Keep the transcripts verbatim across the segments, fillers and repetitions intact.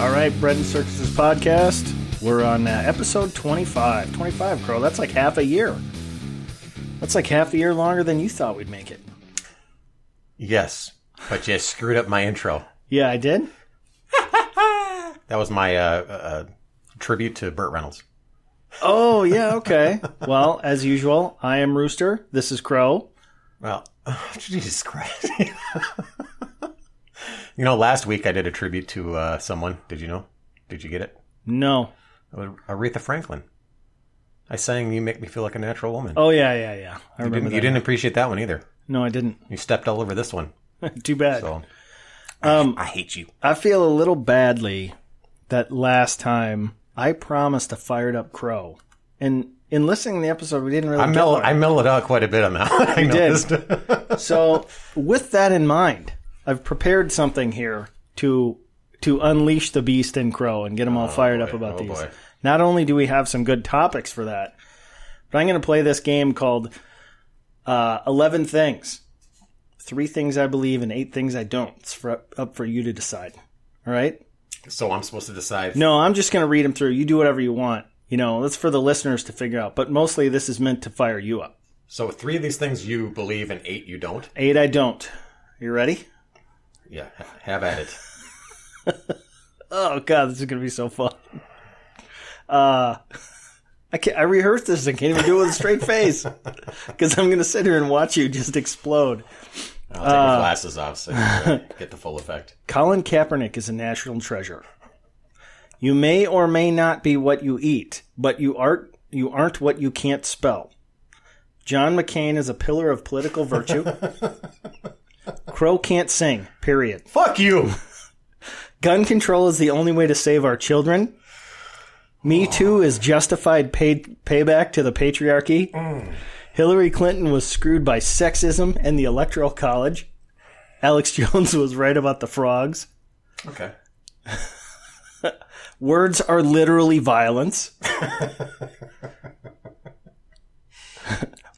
All right, Bread and Circuses podcast. We're on uh, episode twenty-five. twenty-five, Carl. That's like half a year. That's like half a year longer than you thought we'd make it. Yes, but you screwed up my intro. Yeah, I did? That was my uh, uh, tribute to Burt Reynolds. Oh, yeah, okay. Well, as usual, I am Rooster. This is Crow. Well, oh, Jesus Christ. You know, last week I did a tribute to uh, someone. Did you know? Did you get it? No. Aretha Franklin. I sang You Make Me Feel Like a Natural Woman. Oh, yeah, yeah, yeah. I you didn't, you didn't appreciate that one either. No, I didn't. You stepped all over this one. Too bad. So, um, I, I hate you. I feel a little badly that last time I promised a fired up Crow. And in listening to the episode, we didn't really I mellow, I mellowed out quite a bit on that one. I did. So with that in mind, I've prepared something here to to unleash the beast and Crow and get them all oh, fired boy. up about oh, these. Boy. Not only do we have some good topics for that, but I'm going to play this game called uh, eleven Things. Three things I believe and eight things I don't. It's for, up for you to decide. All right? So I'm supposed to decide? No, I'm just going to read them through. You do whatever you want. You know, that's for the listeners to figure out. But mostly this is meant to fire you up. So three of these things you believe and eight you don't? Eight I don't. You ready? Yeah, have at it. Oh, God, this is going to be so fun. Uh, I can't, I rehearsed this and can't even do it with a straight face because I'm going to sit here and watch you just explode. I'll take uh, my glasses off so you can get the full effect. Colin Kaepernick is a national treasure. You may or may not be what you eat, but you aren't, you aren't what you can't spell. John McCain is a pillar of political virtue. Crow can't sing, period. Fuck you. Gun control is the only way to save our children. Me oh. Too is justified pay- payback to the patriarchy. Mm. Hillary Clinton was screwed by sexism and the Electoral College. Alex Jones was right about the frogs. Okay. Words are literally violence.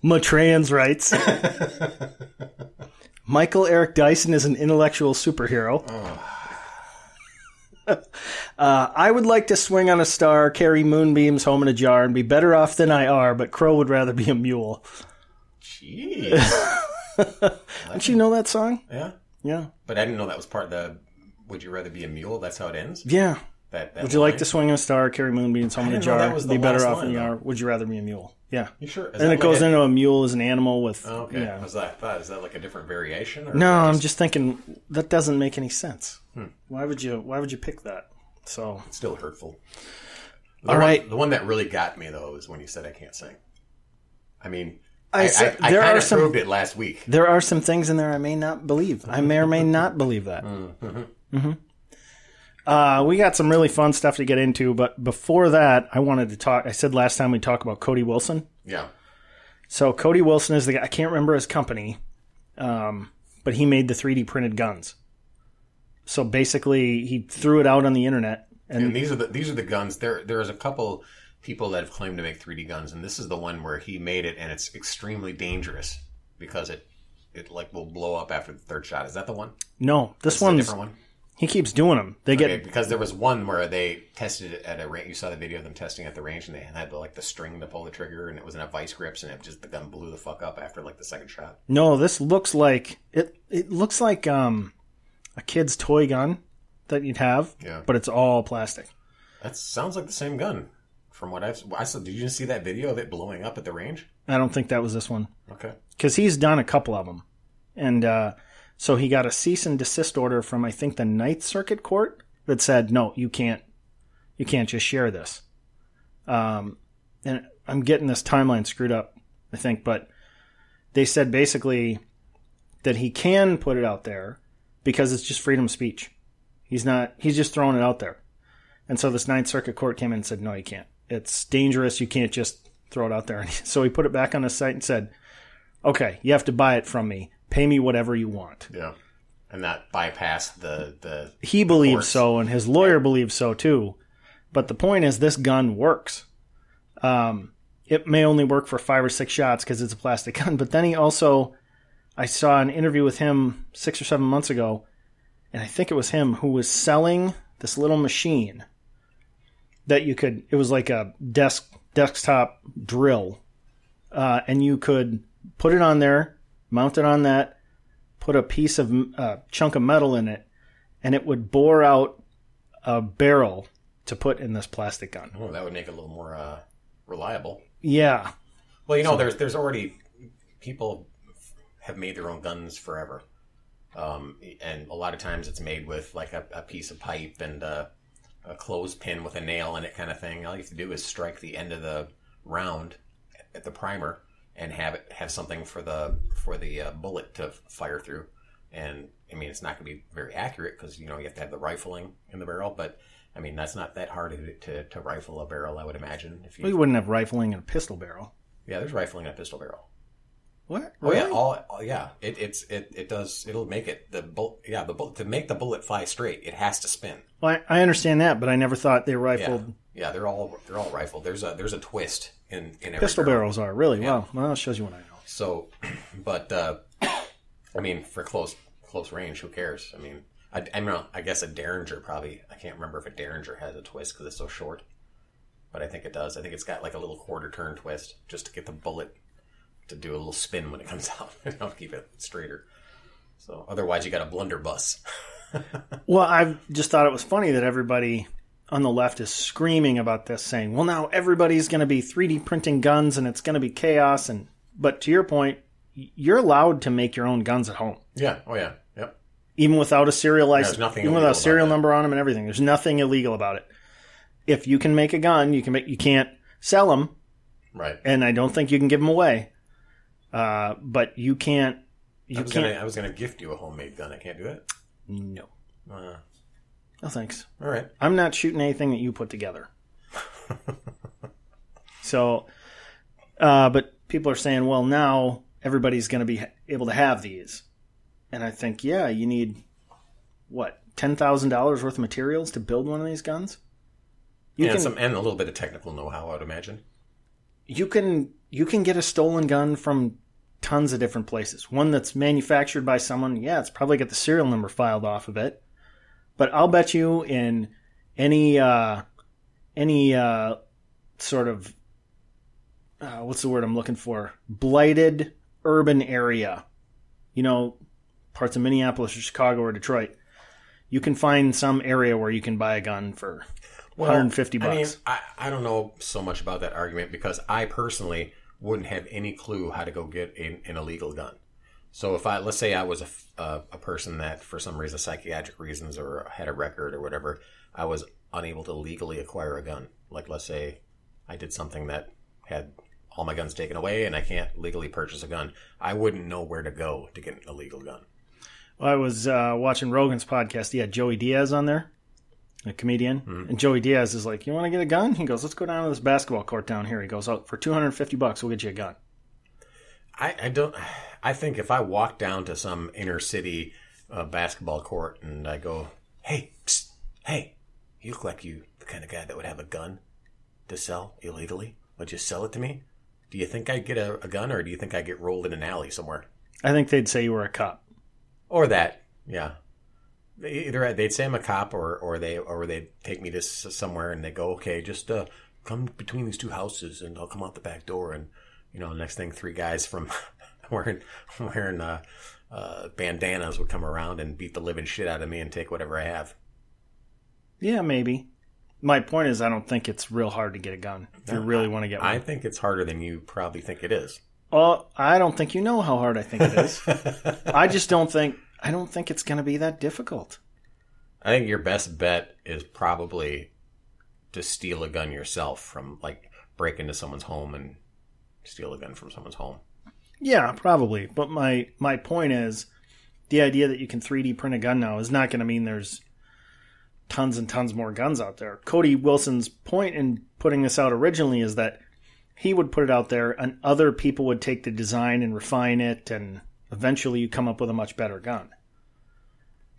Matran's rights. Michael Eric Dyson is an intellectual superhero. Oh. uh, I would like to swing on a star, carry moonbeams home in a jar, and be better off than I are, but Crow would rather be a mule. Jeez. Didn't you know that song? Yeah. Yeah. But I didn't know that was part of the Would You Rather Be a Mule? That's how it ends? Yeah. That, that would you line? Like to swing on a star, carry moonbeams home in a jar, be better off than you are, would you rather be a mule? Yeah. You sure? Is and it like goes a... into a mule as an animal with... Oh, okay. You know. As I thought, is that like a different variation? Or no, just... I'm just thinking, that doesn't make any sense. Hmm. Why would you Why would you pick that? So it's still hurtful. The All one, right. The one that really got me, though, is when you said I can't sing. I mean, I, I, I, I kind of proved it last week. There are some things in there I may not believe. I may or may not believe that. Mm-hmm. Mm-hmm. Uh, we got some really fun stuff to get into, but before that, I wanted to talk. I said last time we talked about Cody Wilson. Yeah. So Cody Wilson is the guy. I can't remember his company, um, but he made the three D printed guns. So basically, he threw it out on the internet. And, and these are the these are the guns. There there is a couple people that have claimed to make three D guns, and this is the one where he made it, and it's extremely dangerous because it it like will blow up after the third shot. Is that the one? No, this one's a different one. He keeps doing them. They okay, get because there was one where they tested it at a range. You saw the video of them testing at the range, and they had the, like the string to pull the trigger, and it was in a vice grips, and it just the gun blew the fuck up after like the second shot. No, this looks like it. It looks like um, a kid's toy gun that you'd have, yeah. But it's all plastic. That sounds like the same gun from what I've. I saw. Did you see that video of it blowing up at the range? I don't think that was this one. Okay, because he's done a couple of them, and. uh So he got a cease and desist order from, I think, the Ninth Circuit Court that said, no, you can't you can't just share this. Um, and I'm getting this timeline screwed up, I think. But they said basically that he can put it out there because it's just freedom of speech. He's not. He's just throwing it out there. And so this Ninth Circuit Court came in and said, no, you can't. It's dangerous. You can't just throw it out there. So he put it back on his site and said, okay, you have to buy it from me. Pay me whatever you want. Yeah. And that bypassed the, the He believes so, and his lawyer yeah. believes so, too. But the point is, this gun works. Um, it may only work for five or six shots because it's a plastic gun. But then he also, I saw an interview with him six or seven months ago, and I think it was him who was selling this little machine that you could, it was like a desk desktop drill, uh, and you could put it on there, mount it on that, put a piece of a uh, chunk of metal in it, and it would bore out a barrel to put in this plastic gun. Oh, that would make it a little more uh, reliable. Yeah. Well, you know, so, there's there's already people have made their own guns forever, um, and a lot of times it's made with like a, a piece of pipe and uh, a clothespin with a nail in it, kind of thing. All you have to do is strike the end of the round at the primer and have it have something for the for the uh, bullet to fire through. And I mean, it's not going to be very accurate because you know you have to have the rifling in the barrel, but I mean, that's not that hard to, to, to rifle a barrel, I would imagine. If you, well, you wouldn't have rifling in a pistol barrel. Yeah, there's rifling in a pistol barrel. What? Really? Oh yeah, all, all yeah. It it's it, it does. It'll make it the bullet. Yeah, the bullet to make the bullet fly straight, it has to spin. Well, I, I understand that, but I never thought they rifled. Yeah, yeah, they're all they're all rifled. There's a there's a twist in in every pistol barrel. Barrels are really yeah. wow. Well, that shows you what I know. So, but uh, I mean, for close close range, who cares? I mean. I, I mean, I guess a Derringer probably. I can't remember if a Derringer has a twist because it's so short, but I think it does. I think it's got like a little quarter turn twist just to get the bullet to do a little spin when it comes out. And I'll keep it straighter. So otherwise, you got a blunderbuss. Well, I just thought it was funny that everybody on the left is screaming about this, saying, "Well, now everybody's going to be three D printing guns, and it's going to be chaos." And but to your point, you're allowed to make your own guns at home. Yeah. Oh yeah. Even without a serial license, even without a serial number on them and everything, there's nothing illegal about it. If you can make a gun, you can make. You can't sell them, right? And I don't think you can give them away. Uh, but you can't. You I was can't. Gonna, I was going to gift you a homemade gun. I can't do it. No. Uh, no thanks. All right. I'm not shooting anything that you put together. So, uh, but people are saying, well, now everybody's going to be able to have these. And I think, yeah, you need, what, ten thousand dollars worth of materials to build one of these guns? You and, can, some, and a little bit of technical know-how, I would imagine. You can you can get a stolen gun from tons of different places. One that's manufactured by someone, yeah, it's probably got the serial number filed off of it. But I'll bet you in any, uh, any uh, sort of, uh, what's the word I'm looking for? Blighted urban area, you know, parts of Minneapolis or Chicago or Detroit, you can find some area where you can buy a gun for well, one hundred fifty bucks. I mean, I, I don't know so much about that argument because I personally wouldn't have any clue how to go get a, an illegal gun. So if I, let's say I was a, a, a person that for some reason, psychiatric reasons or had a record or whatever, I was unable to legally acquire a gun. Like let's say I did something that had all my guns taken away and I can't legally purchase a gun. I wouldn't know where to go to get an illegal gun. I was uh, watching Rogan's podcast. He had Joey Diaz on there, a comedian. Mm-hmm. And Joey Diaz is like, you want to get a gun? He goes, let's go down to this basketball court down here. He goes, oh, for two hundred fifty bucks, we'll get you a gun. I, I don't. I think if I walk down to some inner city uh, basketball court and I go, hey, psst, hey, you look like you the kind of guy that would have a gun to sell illegally. Would you sell it to me? Do you think I'd get a, a gun or do you think I'd get rolled in an alley somewhere? I think they'd say you were a cop. Or that, yeah. Either they'd say I'm a cop, or, or they or they'd take me to somewhere and they go, okay, just uh, come between these two houses, and I'll come out the back door, and you know, next thing, three guys from wearing wearing uh, uh, bandanas would come around and beat the living shit out of me and take whatever I have. Yeah, maybe. My point is, I don't think it's real hard to get a gun if no, you really I, want to get one. I think it's harder than you probably think it is. Well, I don't think you know how hard I think it is. I just don't think I don't think it's going to be that difficult. I think your best bet is probably to steal a gun yourself from, like, break into someone's home and steal a gun from someone's home. Yeah, probably. But my, my point is the idea that you can three D print a gun now is not going to mean there's tons and tons more guns out there. Cody Wilson's point in putting this out originally is that he would put it out there and other people would take the design and refine it, and eventually you come up with a much better gun.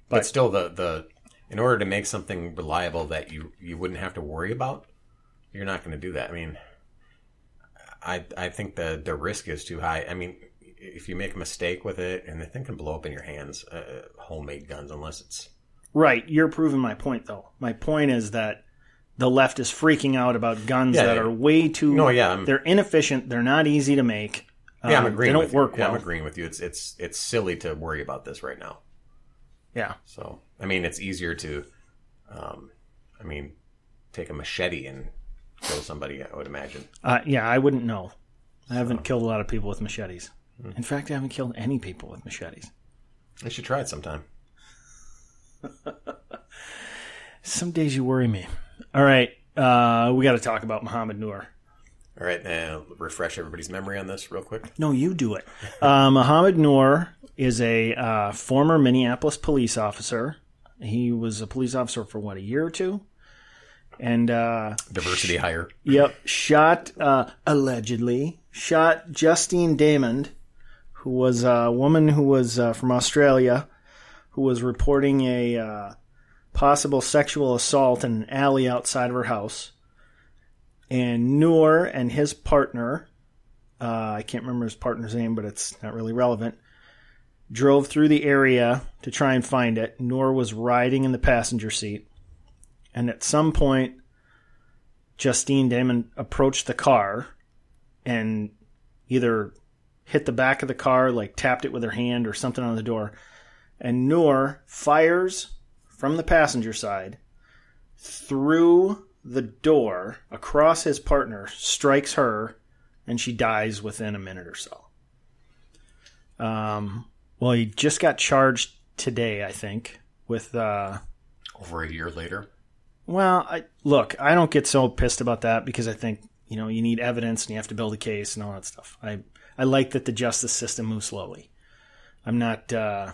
But, but still, the the in order to make something reliable that you, you wouldn't have to worry about, you're not going to do that. I mean, I I think the, the risk is too high. I mean, if you make a mistake with it, and the thing can blow up in your hands, uh, homemade guns, unless it's... Right. You're proving my point, though. My point is that the left is freaking out about guns yeah, that are way too... No, yeah. I'm, they're inefficient. They're not easy to make. Yeah, um, I'm agreeing with you. They don't work well. Yeah, I'm agreeing with you. It's, it's, it's silly to worry about this right now. Yeah. So, I mean, it's easier to, um, I mean, take a machete and kill somebody, I would imagine. Uh, yeah, I wouldn't know. I haven't so. killed a lot of people with machetes. Mm. In fact, I haven't killed any people with machetes. I should try it sometime. Some days you worry me. All right, uh, we got to talk about Mohamed Noor. All right, uh, refresh everybody's memory on this real quick. No, you do it. uh, Mohamed Noor is a uh, former Minneapolis police officer. He was a police officer for, what, a year or two? And uh, diversity sh- hire. Yep, shot, uh, allegedly, shot Justine Damond, who was a woman who was uh, from Australia, who was reporting a uh, possible sexual assault in an alley outside of her house. And Noor and his partner, uh, I can't remember his partner's name, but it's not really relevant, drove through the area to try and find it. Noor was riding in the passenger seat. And at some point, Justine Damond approached the car and either hit the back of the car, like tapped it with her hand or something on the door. And Noor fires from the passenger side through the door across his partner, strikes her, and she dies within a minute or so. Um, well, he just got charged today, I think, with... Uh, Over a year later? Well, I, look, I don't get so pissed about that because I think, you know, you need evidence and you have to build a case and all that stuff. I, I like that the justice system moves slowly. I'm not, uh,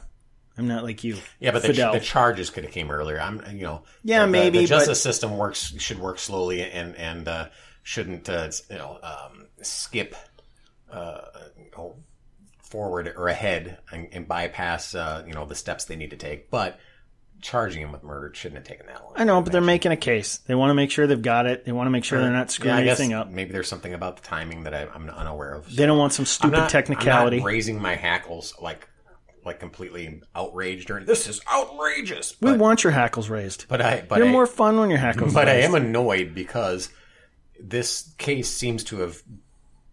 I'm not like you. Yeah, but the, the charges could have came earlier. I'm, you know, yeah, the, maybe the justice but... system works should work slowly and and uh, shouldn't, uh, you know, um, skip uh, forward or ahead and, and bypass, uh, you know, the steps they need to take, but. Charging him with murder shouldn't have taken that long. I know, I but they're making a case. They want to make sure they've got it. They want to make sure they're not screwing yeah, anything up. Maybe there's something about the timing that I, I'm unaware of. So they don't want some stupid I'm not, technicality. I'm not raising my hackles like like completely outraged. Or, this is outrageous. But, we want your hackles raised. But I, but You're I, more fun when your hackles but raised. But I am annoyed because this case seems to have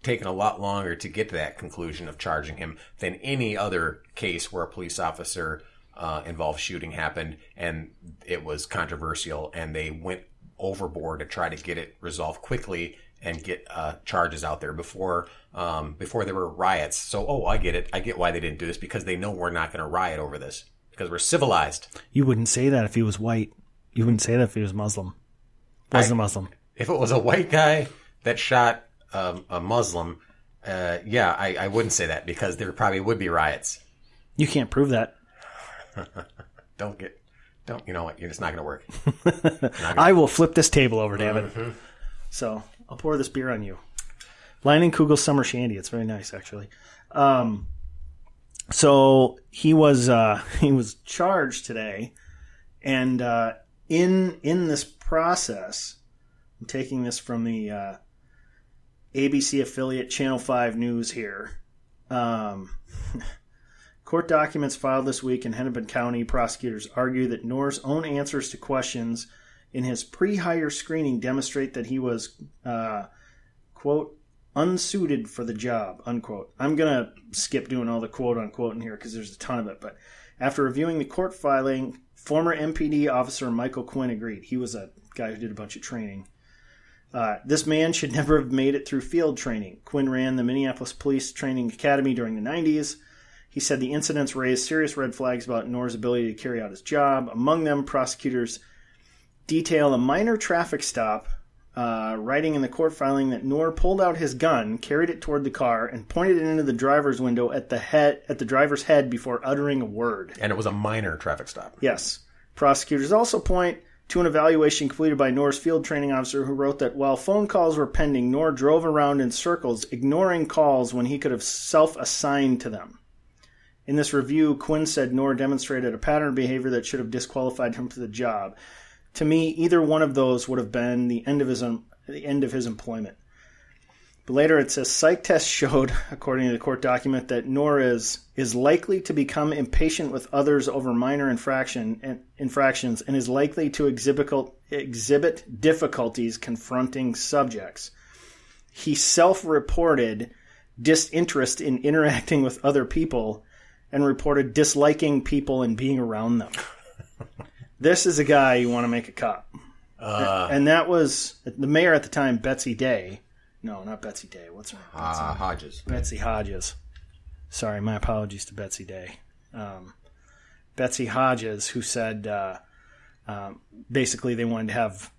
taken a lot longer to get to that conclusion of charging him than any other case where a police officer... Uh, involved shooting happened and it was controversial and they went overboard to try to get it resolved quickly and get uh, charges out there before um, before there were riots. So, oh, I get it. I get why they didn't do this because they know we're not going to riot over this because we're civilized. You wouldn't say that if he was white. You wouldn't say that if he was Muslim. Wasn't a Muslim. If it was a white guy that shot um, a Muslim, uh, yeah, I, I wouldn't say that because there probably would be riots. You can't prove that. don't get, don't, you know what, it's not going to work. Gonna I work. will flip this table over, damn it. Mm-hmm. So, I'll pour this beer on you. Leinenkugel's Summer Shandy. It's very nice, actually. Um, so, he was uh, he was charged today, and uh, in in this process, I'm taking this from the uh, A B C affiliate Channel five News here. Um Court documents filed this week in Hennepin County prosecutors argue that Noor's own answers to questions in his pre-hire screening demonstrate that he was, uh, quote, unsuited for the job, unquote. I'm going to skip doing all the quote-unquote in here because there's a ton of it. But after reviewing the court filing, former M P D officer Michael Quinn agreed. He was a guy who did a bunch of training. Uh, this man should never have made it through field training. Quinn ran the Minneapolis Police Training Academy during the nineties. He said the incidents raised serious red flags about Noor's ability to carry out his job. Among them, prosecutors detail a minor traffic stop, uh, writing in the court filing that Noor pulled out his gun, carried it toward the car, and pointed it into the driver's window at the head at the driver's head before uttering a word. And it was a minor traffic stop. Yes. Prosecutors also point to an evaluation completed by Noor's field training officer, who wrote that while phone calls were pending, Noor drove around in circles, ignoring calls when he could have self-assigned to them. In this review, Quinn said Noor demonstrated a pattern of behavior that should have disqualified him for the job. To me, either one of those would have been the end of his um, the end of his employment. But later it says, psych tests showed, according to the court document, that Noor is, is likely to become impatient with others over minor infraction and infractions and is likely to exhibit, exhibit difficulties confronting subjects. He self-reported disinterest in interacting with other people and reported disliking people and being around them. This is a guy you want to make a cop. Uh, and that was the mayor at the time, Betsy Day. No, not Betsy Day. What's her name? Uh, Hodges. Betsy Hodges. Sorry, my apologies to Betsy Day. Um, Betsy Hodges, who said uh, um, basically they wanted to have...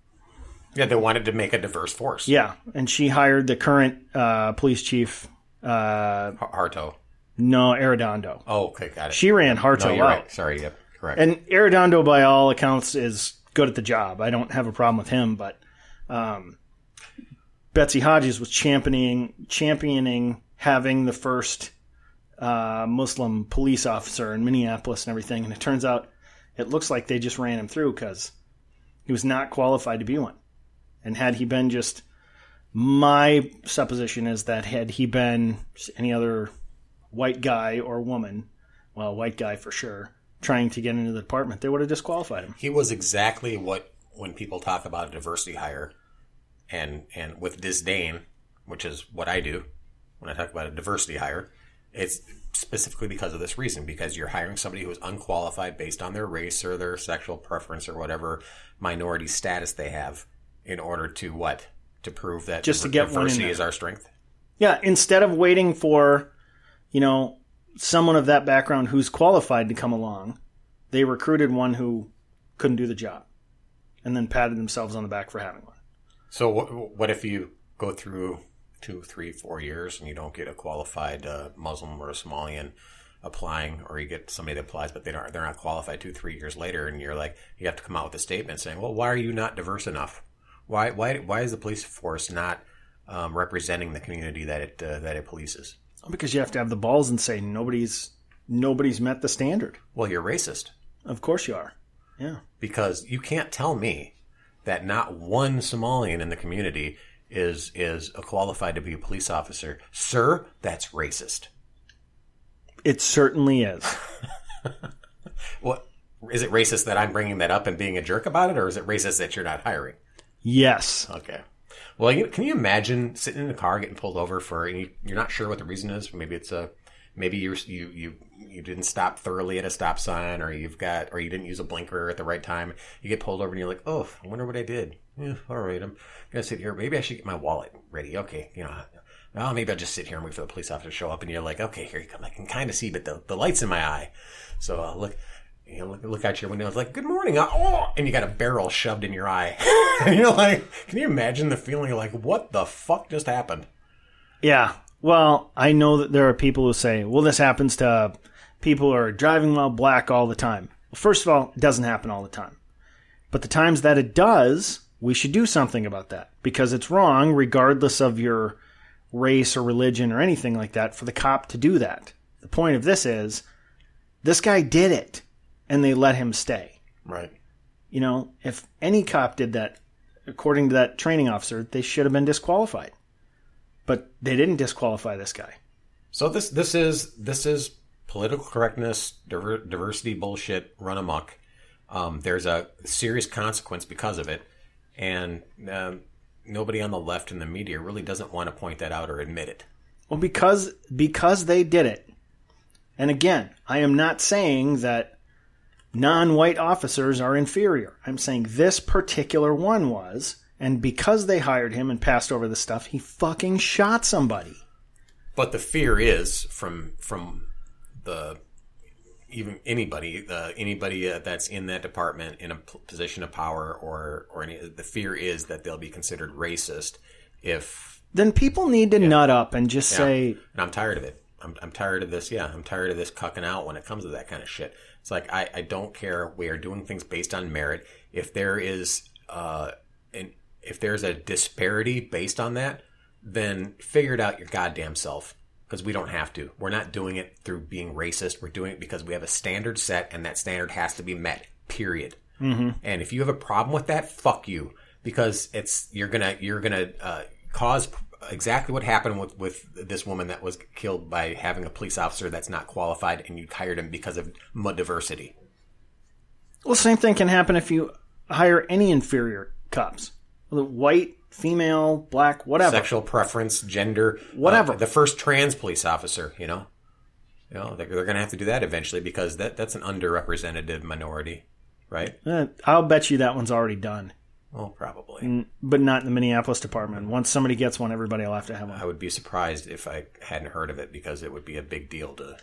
Yeah, they wanted to make a diverse force. Yeah, and she hired the current uh, police chief... Uh, Harto. No, Arredondo. Oh, okay, got it. She ran Harto no, you're out. Right. Sorry, yep, correct. And Arredondo, by all accounts, is good at the job. I don't have a problem with him, but... Um, Betsy Hodges was championing championing having the first uh, Muslim police officer in Minneapolis and everything. And it turns out it looks like they just ran him through because he was not qualified to be one. And had he been just – my supposition is that had he been any other white guy or woman, well, white guy for sure, trying to get into the department, they would have disqualified him. He was exactly what when people talk about a diversity hire – And and with disdain, which is what I do when I talk about a diversity hire, it's specifically because of this reason, because you're hiring somebody who is unqualified based on their race or their sexual preference or whatever minority status they have in order to what? To prove that Just diver- to get diversity one is our strength? Yeah, instead of waiting for, you know, someone of that background who's qualified to come along, they recruited one who couldn't do the job and then patted themselves on the back for having one. So what, what if you go through two, three, four years and you don't get a qualified uh, Muslim or a Somalian applying, or you get somebody that applies but they don't, they're not qualified two, three years later, and you're like, you have to come out with a statement saying, well, why are you not diverse enough? Why why why is the police force not um, representing the community that it uh, that it polices? Because you have to have the balls and say nobody's nobody's met the standard. Well, you're racist. Of course you are. Yeah. Because you can't tell me that not one Somalian in the community is is qualified to be a police officer. Sir, that's racist. It certainly is. Well, is it racist that I'm bringing that up and being a jerk about it, or is it racist that you're not hiring? Yes. Okay. Well, you, can you imagine sitting in a car getting pulled over for, and you, you're not sure what the reason is? Maybe it's a maybe you you you you didn't stop thoroughly at a stop sign, or you've got, or you didn't use a blinker at the right time. You get pulled over and you're like, oh, I wonder what I did. Yeah, all right, I'm gonna sit here. Maybe I should get my wallet ready. Okay, you know, well, maybe I'll just sit here and wait for the police officer to show up. And you're like, okay, here you come. I can kind of see, but the, the light's in my eye. So uh, look, you know, look, look out your window. It's like, good morning. Oh, and you got a barrel shoved in your eye. And you're like, can you imagine the feeling? Like, what the fuck just happened? Yeah. Well, I know that there are people who say, well, this happens to people who are driving while black all the time. Well, first of all, it doesn't happen all the time. But the times that it does, we should do something about that because it's wrong, regardless of your race or religion or anything like that, for the cop to do that. The point of this is this guy did it and they let him stay. Right. You know, if any cop did that, according to that training officer, they should have been disqualified. But they didn't disqualify this guy. So this this is this is political correctness, diver, diversity bullshit, run amok. Um, there's a serious consequence because of it, and uh, nobody on the left in the media really doesn't want to point that out or admit it. Well, because because they did it. And again, I am not saying that non-white officers are inferior. I'm saying this particular one was. And because they hired him and passed over the stuff, he fucking shot somebody. But the fear is from from the even anybody, the, anybody that's in that department in a position of power or or any, the fear is that they'll be considered racist if. Then people need to yeah. nut up and just yeah. say. And I'm tired of it. I'm I'm tired of this. Yeah, I'm tired of this cucking out when it comes to that kind of shit. It's like I, I don't care. We are doing things based on merit. if there is uh, an, if there's a disparity based on that, then figure it out your goddamn self, because we don't have to. We're not doing it through being racist. We're doing it because we have a standard set, and that standard has to be met, period. Mm-hmm. And if you have a problem with that, fuck you, because it's you're gonna you're gonna uh, cause exactly what happened with, with this woman that was killed by having a police officer that's not qualified, and you hired him because of diversity. Well, same thing can happen if you hire any inferior cops, white, female, black, whatever, sexual preference, gender, whatever. Uh, the first trans police officer, you know, you know, they're, they're going to have to do that eventually, because that that's an underrepresented minority, right? Uh, I'll bet you that one's already done. Well, probably, N- but not in the Minneapolis department. Mm-hmm. Once somebody gets one, everybody will have to have one. I would be surprised if I hadn't heard of it, because it would be a big deal to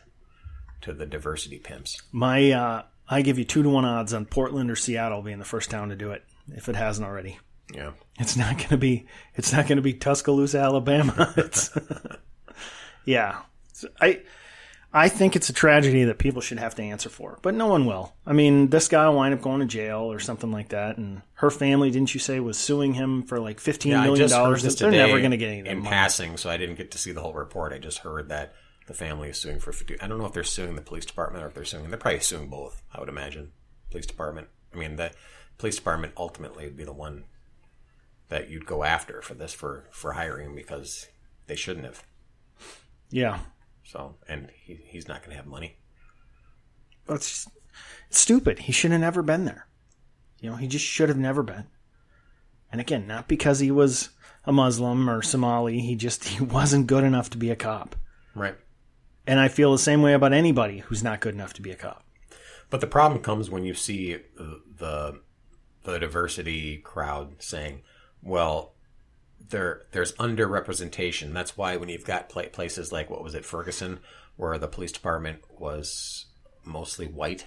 to the diversity pimps. My, uh, I give you two to one odds on Portland or Seattle being the first town to do it, if it hasn't already. Yeah, it's not going to be it's not going to be Tuscaloosa, Alabama. It's yeah, so I I think it's a tragedy that people should have to answer for, but no one will. I mean, this guy will wind up going to jail or something like that, and her family, didn't you say, was suing him for like fifteen yeah, million dollars? They're never going to get any of that in money. Passing, so I didn't get to see the whole report. I just heard that the family is suing for. I don't know if they're suing the police department or if they're suing. They're probably suing both. I would imagine police department. I mean, the police department ultimately would be the one that you'd go after for this, for, for hiring, because they shouldn't have. Yeah. So, and he, he's not going to have money. That's stupid. He should have never been there. You know, he just should have never been. And again, not because he was a Muslim or Somali. He just, he wasn't good enough to be a cop. Right. And I feel the same way about anybody who's not good enough to be a cop. But the problem comes when you see the, the diversity crowd saying, well, there there's underrepresentation. That's why when you've got places like, what was it, Ferguson, where the police department was mostly white.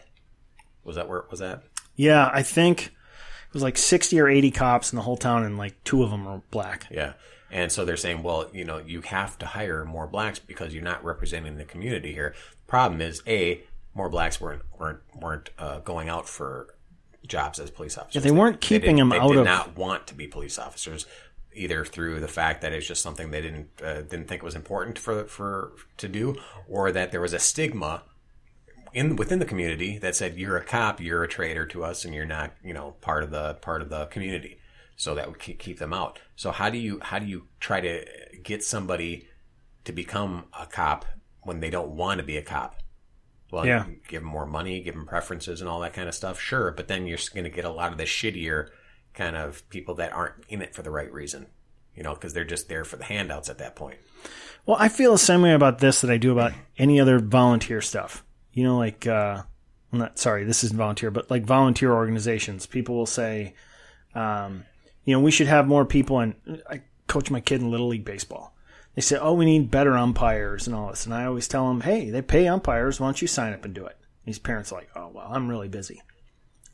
Was that where it was at? Yeah, I think it was like sixty or eighty cops in the whole town, and like two of them were black. Yeah, and so they're saying, well, you know, you have to hire more blacks because you're not representing the community here. The problem is, A, more blacks weren't weren't, weren't uh, going out for jobs as police officers. Yeah, they weren't keeping them out of. They did not want to be police officers, either through the fact that it's just something they didn't uh, didn't think was important for for to do, or that there was a stigma in within the community that said, you're a cop, you're a traitor to us, and you're not, you know, part of the part of the community. So that would keep them out. So how do you how do you try to get somebody to become a cop when they don't want to be a cop? Well, yeah. Give them more money, give them preferences and all that kind of stuff, sure. But then you're going to get a lot of the shittier kind of people that aren't in it for the right reason, you know, because they're just there for the handouts at that point. Well, I feel the same way about this that I do about any other volunteer stuff. You know, like, uh, I'm not sorry, this isn't volunteer, but like volunteer organizations. People will say, um, you know, we should have more people. And I coach my kid in Little League Baseball. They say, oh, we need better umpires and all this. And I always tell them, hey, they pay umpires. Why don't you sign up and do it? And these parents are like, oh, well, I'm really busy.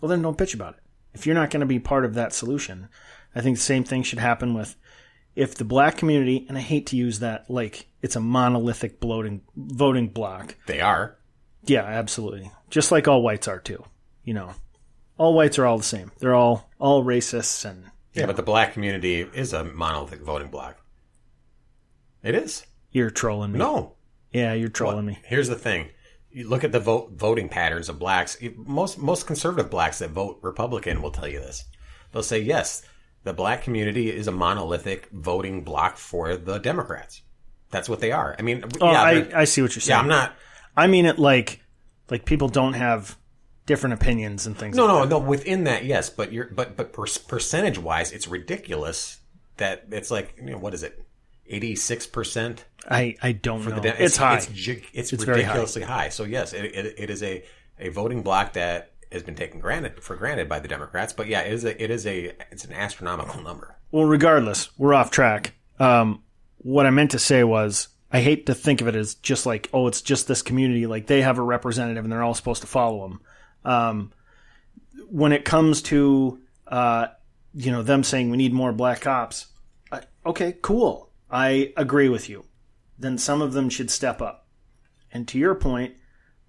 Well, then don't bitch about it. If you're not going to be part of that solution, I think the same thing should happen with if the black community, and I hate to use that like it's a monolithic bloating, voting block. They are. Yeah, absolutely. Just like all whites are too. You know, all whites are all the same. They're all, all racists. And Yeah, know. But the black community is a monolithic voting block. It is. You're trolling me. No. Yeah, you're trolling well, me. Here's the thing. You look at the vote, voting patterns of blacks. Most most conservative blacks that vote Republican will tell you this. They'll say, yes, the black community is a monolithic voting block for the Democrats. That's what they are. I mean, oh, yeah, I, I see what you're saying. Yeah, I'm not. I mean it like like people don't have different opinions and things no, like no, that. No, no, no. Within that, yes. But, you're, but, but per- percentage-wise, it's ridiculous that it's like, you know, what is it? eighty-six percent. I, I don't know. De- it's high. It's, it's, it's, it's ridiculously high. high. So, yes, it, it it is a a voting block that has been taken granted for granted by the Democrats. But, yeah, it is a, it is a it's an astronomical number. Well, regardless, we're off track. Um, what I meant to say was I hate to think of it as just like, oh, it's just this community. Like they have a representative and they're all supposed to follow them. Um, when it comes to, uh, you know, them saying we need more black cops. I, okay, cool. I agree with you. Then some of them should step up. And to your point,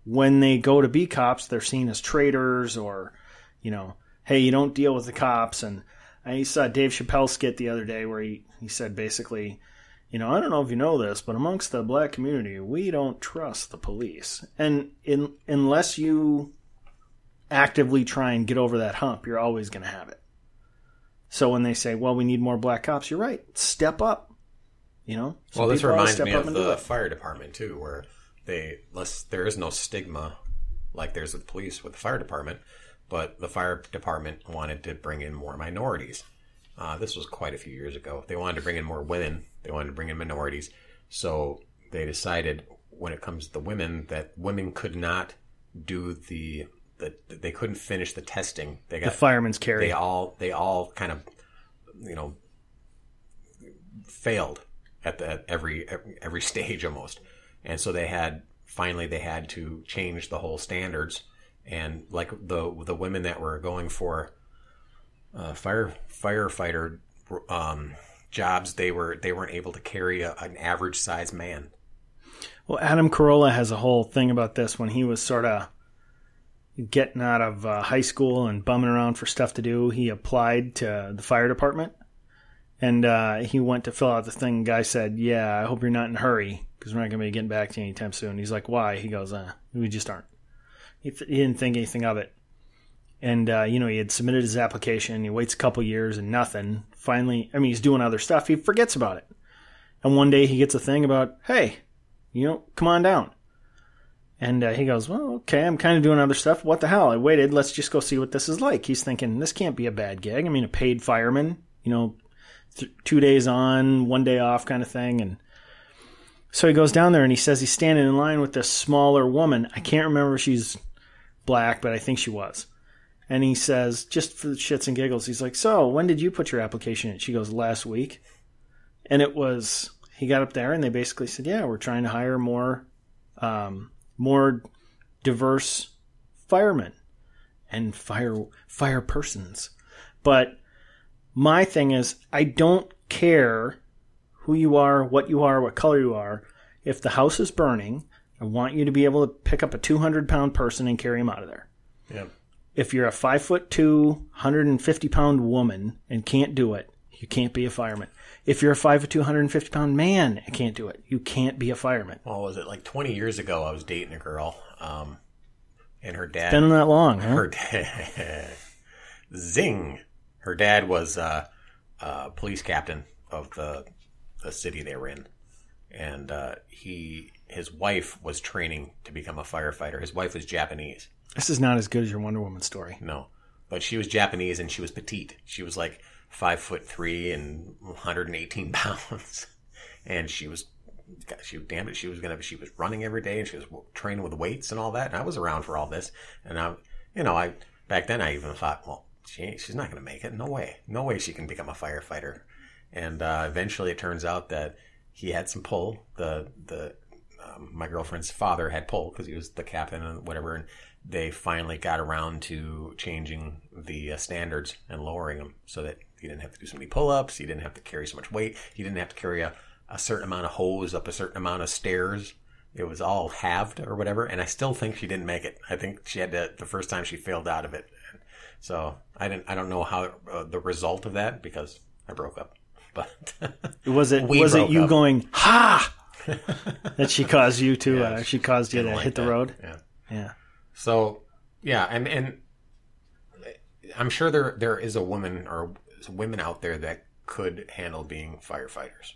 when they go to be cops, they're seen as traitors or, you know, hey, you don't deal with the cops. And I saw Dave Chappelle's skit the other day where he, he said basically, you know, I don't know if you know this, but amongst the black community, we don't trust the police. And in, unless you actively try and get over that hump, you're always going to have it. So when they say, well, we need more black cops, you're right. Step up. You know? So well, this reminds me of the fire department, too, where they less, there is no stigma like there's with the police with the fire department, but the fire department wanted to bring in more minorities. Uh, this was quite a few years ago. They wanted to bring in more women. They wanted to bring in minorities. So they decided when it comes to the women that women could not do the the they couldn't finish the testing. They got the fireman's carry. They all they all kind of you know failed at the at every, every every stage almost. And so they had finally they had to change the whole standards, and like the the women that were going for Uh, fire firefighter um, jobs, they were they weren't able to carry a, an average size man. Well, Adam Carolla has a whole thing about this when he was sort of getting out of uh, high school and bumming around for stuff to do. He applied to the fire department, and uh, he went to fill out the thing. The guy said, "Yeah, I hope you're not in a hurry because we're not going to be getting back to you anytime soon." He's like, "Why?" He goes, uh, "We just aren't." He, th- he didn't think anything of it. And, uh, you know, he had submitted his application. He waits a couple years and nothing. Finally, I mean, he's doing other stuff. He forgets about it. And one day he gets a thing about, hey, you know, come on down. And uh, he goes, well, okay, I'm kind of doing other stuff. What the hell? I waited. Let's just go see what this is like. He's thinking, this can't be a bad gig. I mean, a paid fireman, you know, th- two days on, one day off kind of thing. And so he goes down there and he says he's standing in line with this smaller woman. I can't remember if she's black, but I think she was. And he says, just for the shits and giggles, he's like, so when did you put your application in? She goes, last week. And it was, he got up there and they basically said, yeah, we're trying to hire more, um, more diverse firemen and fire, fire persons. But my thing is, I don't care who you are, what you are, what color you are. If the house is burning, I want you to be able to pick up a two hundred pound person and carry him out of there. Yeah. If you're a five foot two, one hundred fifty pound woman and can't do it, you can't be a fireman. If you're a five foot two, one hundred fifty pound man and can't do it, you can't be a fireman. Well, was it like twenty years ago? I was dating a girl, um, and her dad. It's been that long, huh? Her dad, zing. Her dad was a uh, uh, police captain of the the city they were in, and uh, he his wife was training to become a firefighter. His wife was Japanese. This is not as good as your Wonder Woman story. No, but she was Japanese and she was petite. She was like five foot three and one hundred eighteen pounds, and she was, she damn it, she was gonna, she was running every day and she was training with weights and all that. And I was around for all this, and I, you know, I back then I even thought, well, she she's not gonna make it. No way, no way she can become a firefighter. And uh, eventually, it turns out that he had some pull. The the um, my girlfriend's father had pull because he was the captain and whatever. And they finally got around to changing the uh, standards and lowering them so that he didn't have to do so many pull-ups, he didn't have to carry so much weight, he didn't have to carry a, a certain amount of hose up a certain amount of stairs. It was all halved or whatever, and I still think she didn't make it. I think she had to, the first time she failed out of it. So I didn't. I don't know how uh, the result of that because I broke up. But was it was it you up. going ha that she caused you to yeah, uh, she caused you to like hit that. the road? Yeah. Yeah. So, yeah, and, and I'm sure there there is a woman or women out there that could handle being firefighters.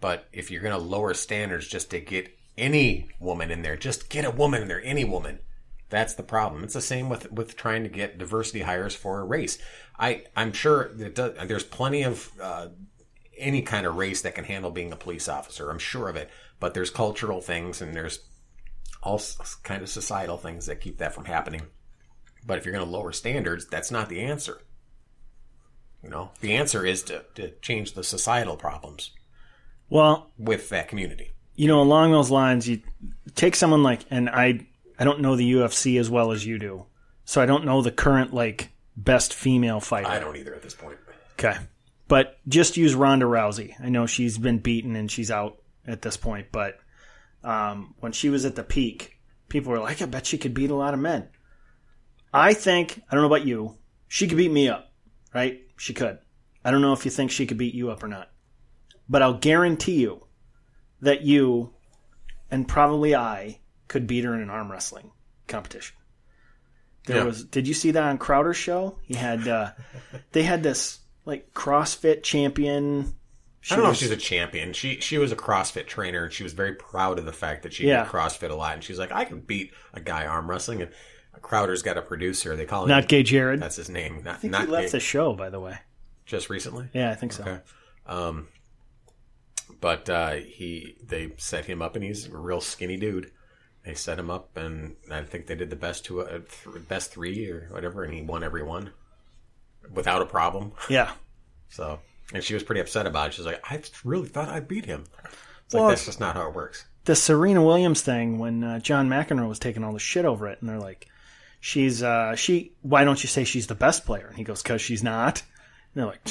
But if you're going to lower standards just to get any woman in there, just get a woman in there, any woman, that's the problem. It's the same with, with trying to get diversity hires for a race. I, I'm sure that does, there's plenty of uh, any kind of race that can handle being a police officer. I'm sure of it. But there's cultural things and there's all kind of societal things that keep that from happening. But if you're going to lower standards, that's not the answer. You know, the answer is to, to change the societal problems. Well, with that community, you know, along those lines, you take someone like, and I, I don't know the U F C as well as you do. So I don't know the current, like, best female fighter. I don't either at this point. Okay. But just use Ronda Rousey. I know she's been beaten and she's out at this point, but Um, when she was at the peak, people were like, I bet she could beat a lot of men. I think, I don't know about you, She could beat me up, right? She could. I don't know if you think she could beat you up or not. But I'll guarantee you that you, and probably I, could beat her in an arm wrestling competition. There yeah. was. Did you see that on Crowder's show? He had. Uh, they had this like CrossFit champion. She I don't was, know if she's a champion. She she was a CrossFit trainer, and she was very proud of the fact that she yeah. did CrossFit a lot. And she's like, I can beat a guy arm wrestling. And Crowder's got a producer. They call him Not Gay Jared. That's his name. Not, I think not he left Gay. The show, by the way. Just recently? Yeah, I think so. Okay. Um, but uh, he they set him up, and he's a real skinny dude. They set him up, and I think they did the best two, uh, th- best three or whatever, and he won every one without a problem. Yeah. So, and she was pretty upset about it. She's like, I really thought I beat him. It's well, like, that's just not how it works. The Serena Williams thing when uh, John McEnroe was taking all the shit over it, and they're like, she's uh, she. Why don't you say she's the best player? And he goes, because she's not. And they're like,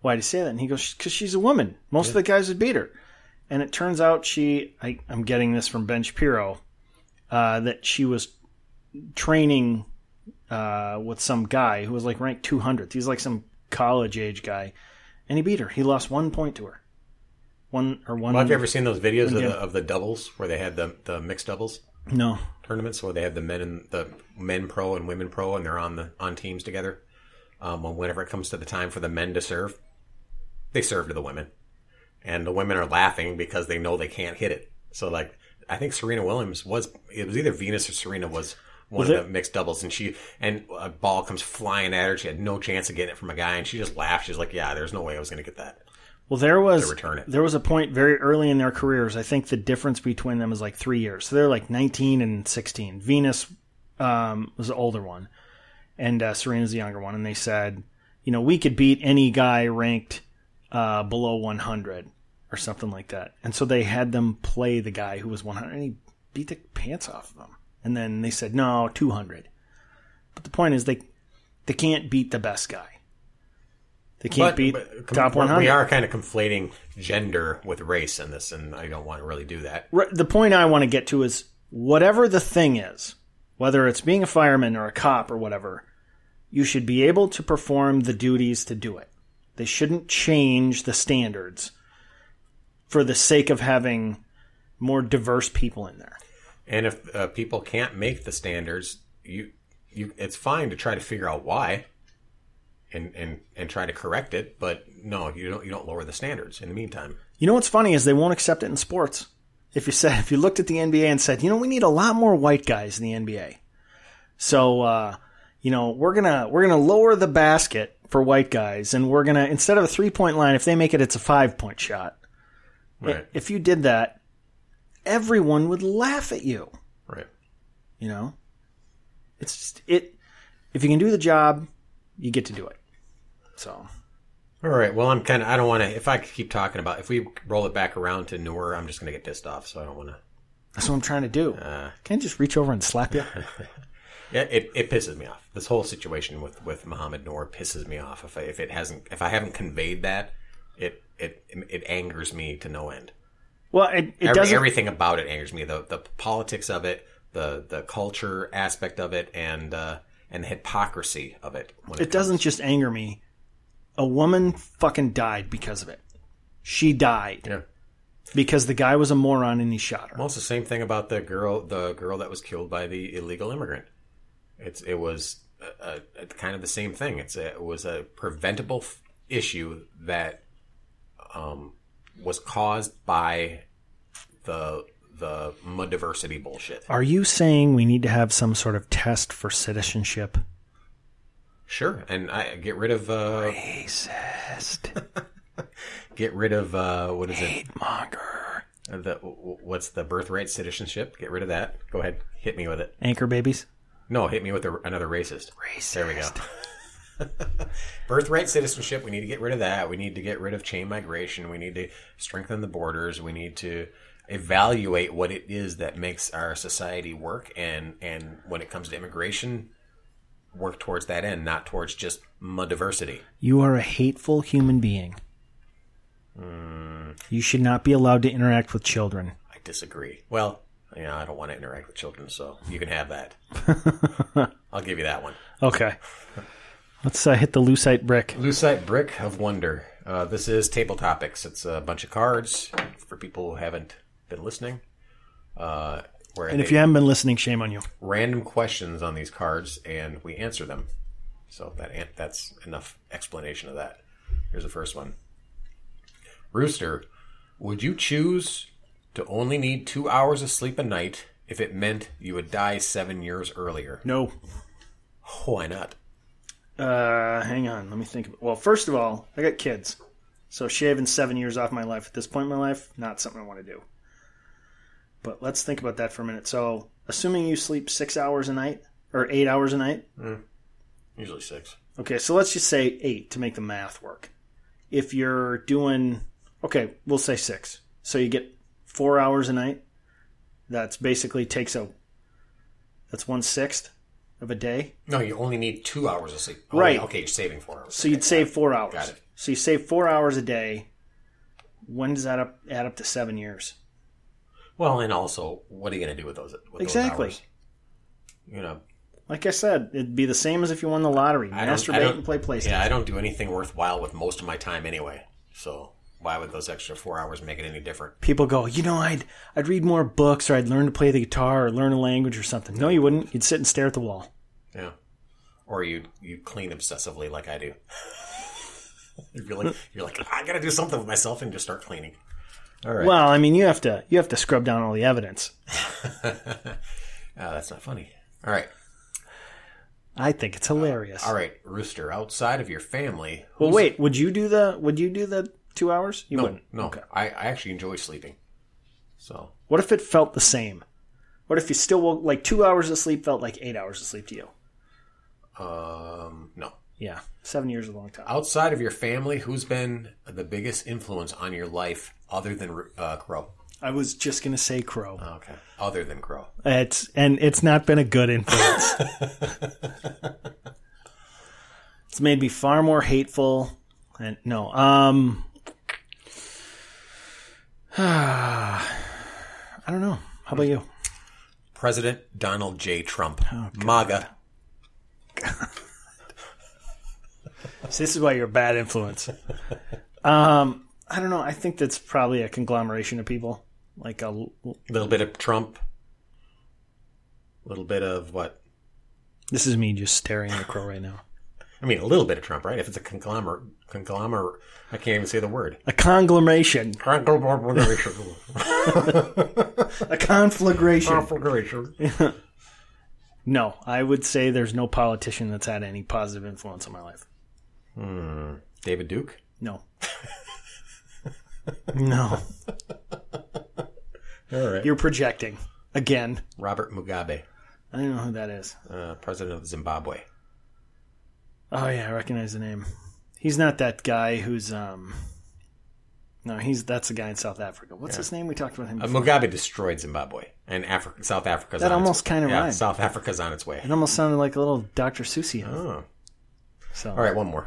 why do you say that? And he goes, because she's a woman. Most yeah. of the guys would beat her. And it turns out she, I, I'm getting this from Ben Shapiro. Uh, that she was training uh, with some guy who was like ranked two hundredth. He's like some college age guy, and he beat her. He lost one point to her. One or one. Well, have you ever seen those videos of the, of the doubles where they had the, the mixed doubles? No. Tournaments where they had the men and the men pro and women pro, and they're on the on teams together. Um, whenever it comes to the time for the men to serve, they serve to the women, and the women are laughing because they know they can't hit it. So like. I think Serena Williams was, it was either Venus or Serena was one was of it? the mixed doubles. And she, and a ball comes flying at her. She had no chance of getting it from a guy. And she just laughed. She's like, yeah, there's no way I was going to get that. Well, there was, return it. there was a point very early in their careers. I think the difference between them is like three years. So they're like nineteen and sixteen. Venus um, was the older one. And uh, Serena's the younger one. And they said, you know, we could beat any guy ranked uh, below one hundred. Or something like that. And so they had them play the guy who was one hundred, and he beat the pants off of them. And then they said, no, two hundred. But the point is they they can't beat the best guy. They can't but, beat but, top one hundred. We are kind of conflating gender with race in this, and I don't want to really do that. The point I want to get to is whatever the thing is, whether it's being a fireman or a cop or whatever, you should be able to perform the duties to do it. They shouldn't change the standards for the sake of having more diverse people in there. And if uh, people can't make the standards, you, you, it's fine to try to figure out why and, and, and try to correct it. But no, you don't, you don't lower the standards in the meantime. You know, what's funny is they won't accept it in sports. If you said, if you looked at the N B A and said, you know, we need a lot more white guys in the N B A. So, uh, you know, we're going to, we're going to lower the basket for white guys. And we're going to, instead of a three point line, if they make it, it's a five point shot. Right. If you did that, everyone would laugh at you. Right. You know, it's just, it. If you can do the job, you get to do it. So. All right. Well, I'm kind of. I don't want to. If I keep talking about, if we roll it back around to Noor, I'm just going to get pissed off. So I don't want to. That's what I'm trying to do. Uh, Can't just reach over and slap you. Yeah, it, it pisses me off. This whole situation with with Mohamed Noor pisses me off. If I, if it hasn't, if I haven't conveyed that, it. It it angers me to no end. Well, it, it Every, doesn't. Everything about it angers me. The the politics of it, the the culture aspect of it, and uh, and the hypocrisy of it. It, it doesn't just anger me. A woman fucking died because of it. She died. Yeah. Because the guy was a moron and he shot her. Well, it's the same thing about the girl the girl that was killed by the illegal immigrant. It's it was a, a, kind of the same thing. It's a, it was a preventable f- issue that. Um, was caused by the the diversity bullshit. Are you saying we need to have some sort of test for citizenship? Sure, and I get rid of uh, racist. Get rid of uh, what is Hate it? Monger. The what's the birthright citizenship? Get rid of that. Go ahead, hit me with it. Anchor babies. No, hit me with a, another racist. Racist. There we go. Birthright citizenship, we need to get rid of that. We need to get rid of chain migration. We need to strengthen the borders. We need to evaluate what it is that makes our society work, and and when it comes to immigration, work towards that end, not towards just diversity. You are a hateful human being. Mm. You should not be allowed to interact with children. I disagree. Well, you know, I don't want to interact with children, so you can have that. I'll give you that one. Okay. Let's uh, hit the Lucite Brick. Lucite Brick of Wonder. Uh, this is Table Topics. It's a bunch of cards for people who haven't been listening. Uh, where and if you haven't been listening, shame on you. Random questions on these cards, and we answer them. So that that's enough explanation of that. Here's the first one. Rooster, would you choose to only need two hours of sleep a night if it meant you would die seven years earlier? No. Why not? Uh, hang on. Let me think. Well, first of all, I got kids. So shaving seven years off my life at this point in my life, not something I want to do. But let's think about that for a minute. So assuming you sleep six hours a night or eight hours a night. Mm. Usually six. Okay, so let's just say eight to make the math work. If you're doing, okay, we'll say six. So you get four hours a night. That's basically takes a, that's one-sixth of a day. No, you only need two hours of sleep. Only, right. Okay, you're saving four hours. So you'd save four hours. Got it. So you save four hours a day. When does that up, add up to seven years? Well, and also, what are you going to do with those, with exactly. those hours? Exactly. You know. Like I said, it'd be the same as if you won the lottery. Masturbate and play PlayStation. Yeah, I don't do anything worthwhile with most of my time anyway. So why would those extra four hours make it any different? People go, you know, I'd I'd read more books or I'd learn to play the guitar or learn a language or something. No, you wouldn't. You'd sit and stare at the wall. Yeah. Or you'd, you'd clean obsessively like I do. You're like, you're like, I got to do something with myself and just start cleaning. All right. Well, I mean, you have to, you have to scrub down all the evidence. uh, that's not funny. All right. I think it's hilarious. Uh, all right, Rooster, outside of your family... Well, wait, would you do the Would you do the two hours? You no, wouldn't. No, okay. I, I actually enjoy sleeping. So, what if it felt the same? What if you still woke... Like, two hours of sleep felt like eight hours of sleep to you? Um, no. Yeah, seven years is a long time. Outside of your family, who's been the biggest influence on your life other than uh, Crow? I was just going to say Crow. Okay. Other than Crow. It's and it's not been a good influence. It's made me far more hateful. And no. Um, I don't know. How about you? President Donald J. Trump. Oh, God. MAGA. God. So this is why you're a bad influence. Um, I don't know. I think that's probably a conglomeration of people. Like a l- little bit of Trump, a little bit of what? This is me just staring at Crow right now. I mean, a little bit of Trump, right? If it's a conglomerate, conglomerate, I can't even say the word. A conglomeration. Conglomeration. A conflagration. Conflagration. No, I would say there's no politician that's had any positive influence on my life. Hmm. David Duke? No. No. All right. You're projecting. Again. Robert Mugabe. I don't know who that is. Uh, president of Zimbabwe. Oh, yeah. I recognize the name. He's not that guy who's... Um... No, he's that's the guy in South Africa. What's yeah. his name? We talked about him before. Uh, Mugabe destroyed Zimbabwe. And Afri- South Africa's that on its way. That almost kind of yeah, rhymed. South Africa's on its way. It almost sounded like a little Doctor Seussian. Oh. So. All right. One more.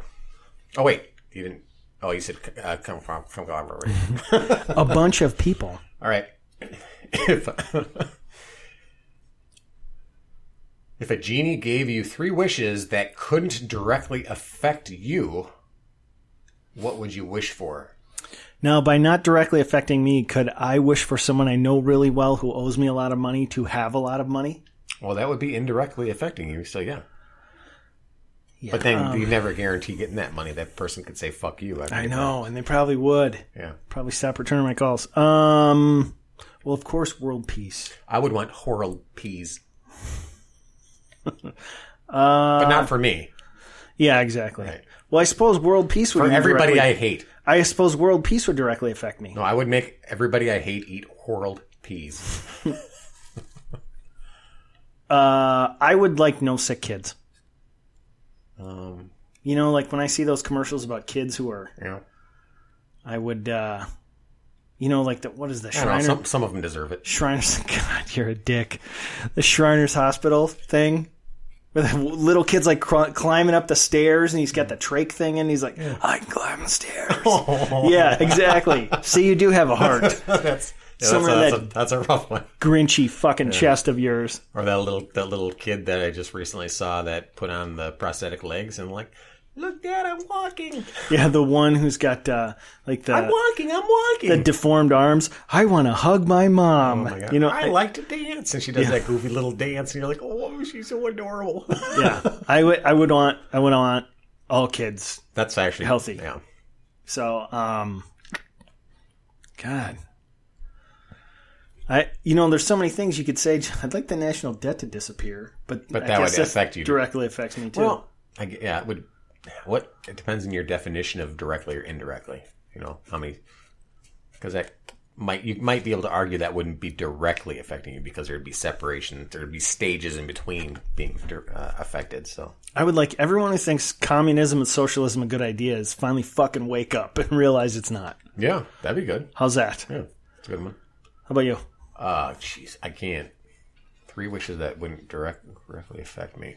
Oh, wait. You didn't... Oh, you said uh, come from from Colorado. A bunch of people. All right. If, if a genie gave you three wishes that couldn't directly affect you, what would you wish for? Now, by not directly affecting me, could I wish for someone I know really well who owes me a lot of money to have a lot of money? Well, that would be indirectly affecting you, so yeah. Yeah, but then um, you never guarantee getting that money. That person could say, fuck you. I know, that. And they probably would. Yeah. Probably stop returning my calls. Um, well, of course, world peace. I would want world peas. uh, but not for me. Yeah, exactly. Right. Well, I suppose world peace would... For everybody I hate. I suppose world peace would directly affect me. No, I would make everybody I hate eat world peas. uh, I would like no sick kids. Um, you know, like when I see those commercials about kids who are, yeah. I would, uh, you know, like the, what is the Shriners? Some, some of them deserve it. Shriners, God, you're a dick. The Shriners Hospital thing where the little kid's like cr- climbing up the stairs and he's got the trach thing in and he's like, yeah. I can climb the stairs. Oh. Yeah, exactly. See, you do have a heart. That's... Yeah, that's, a, that's, that a, that's a rough one. Grinchy fucking yeah. chest of yours. Or that little that little kid that I just recently saw that put on the prosthetic legs and like, Look, Dad, I'm walking. Yeah, the one who's got uh, like the I'm walking, I'm walking. The deformed arms. I want to hug my mom. Oh my God. You know, I, I like to dance, and she does yeah. that goofy little dance, and you're like, oh, she's so adorable. yeah, I would, I would want, I would want all kids. That's actually healthy. Yeah. So, um, God, I you know, there's so many things you could say. I'd like the national debt to disappear, but but I that guess would affect you. Directly affects me too. Well, I, yeah, it would. What it depends on your definition of directly or indirectly. You know how many, because that might you might be able to argue that wouldn't be directly affecting you because there'd be separation, there'd be stages in between being uh, affected. So I would like everyone who thinks communism and socialism a good idea is finally fucking wake up and realize it's not. Yeah, that'd be good. How's that? Yeah, that's a good one. How about you? Uh jeez, I can't. Three wishes that wouldn't direct, directly affect me.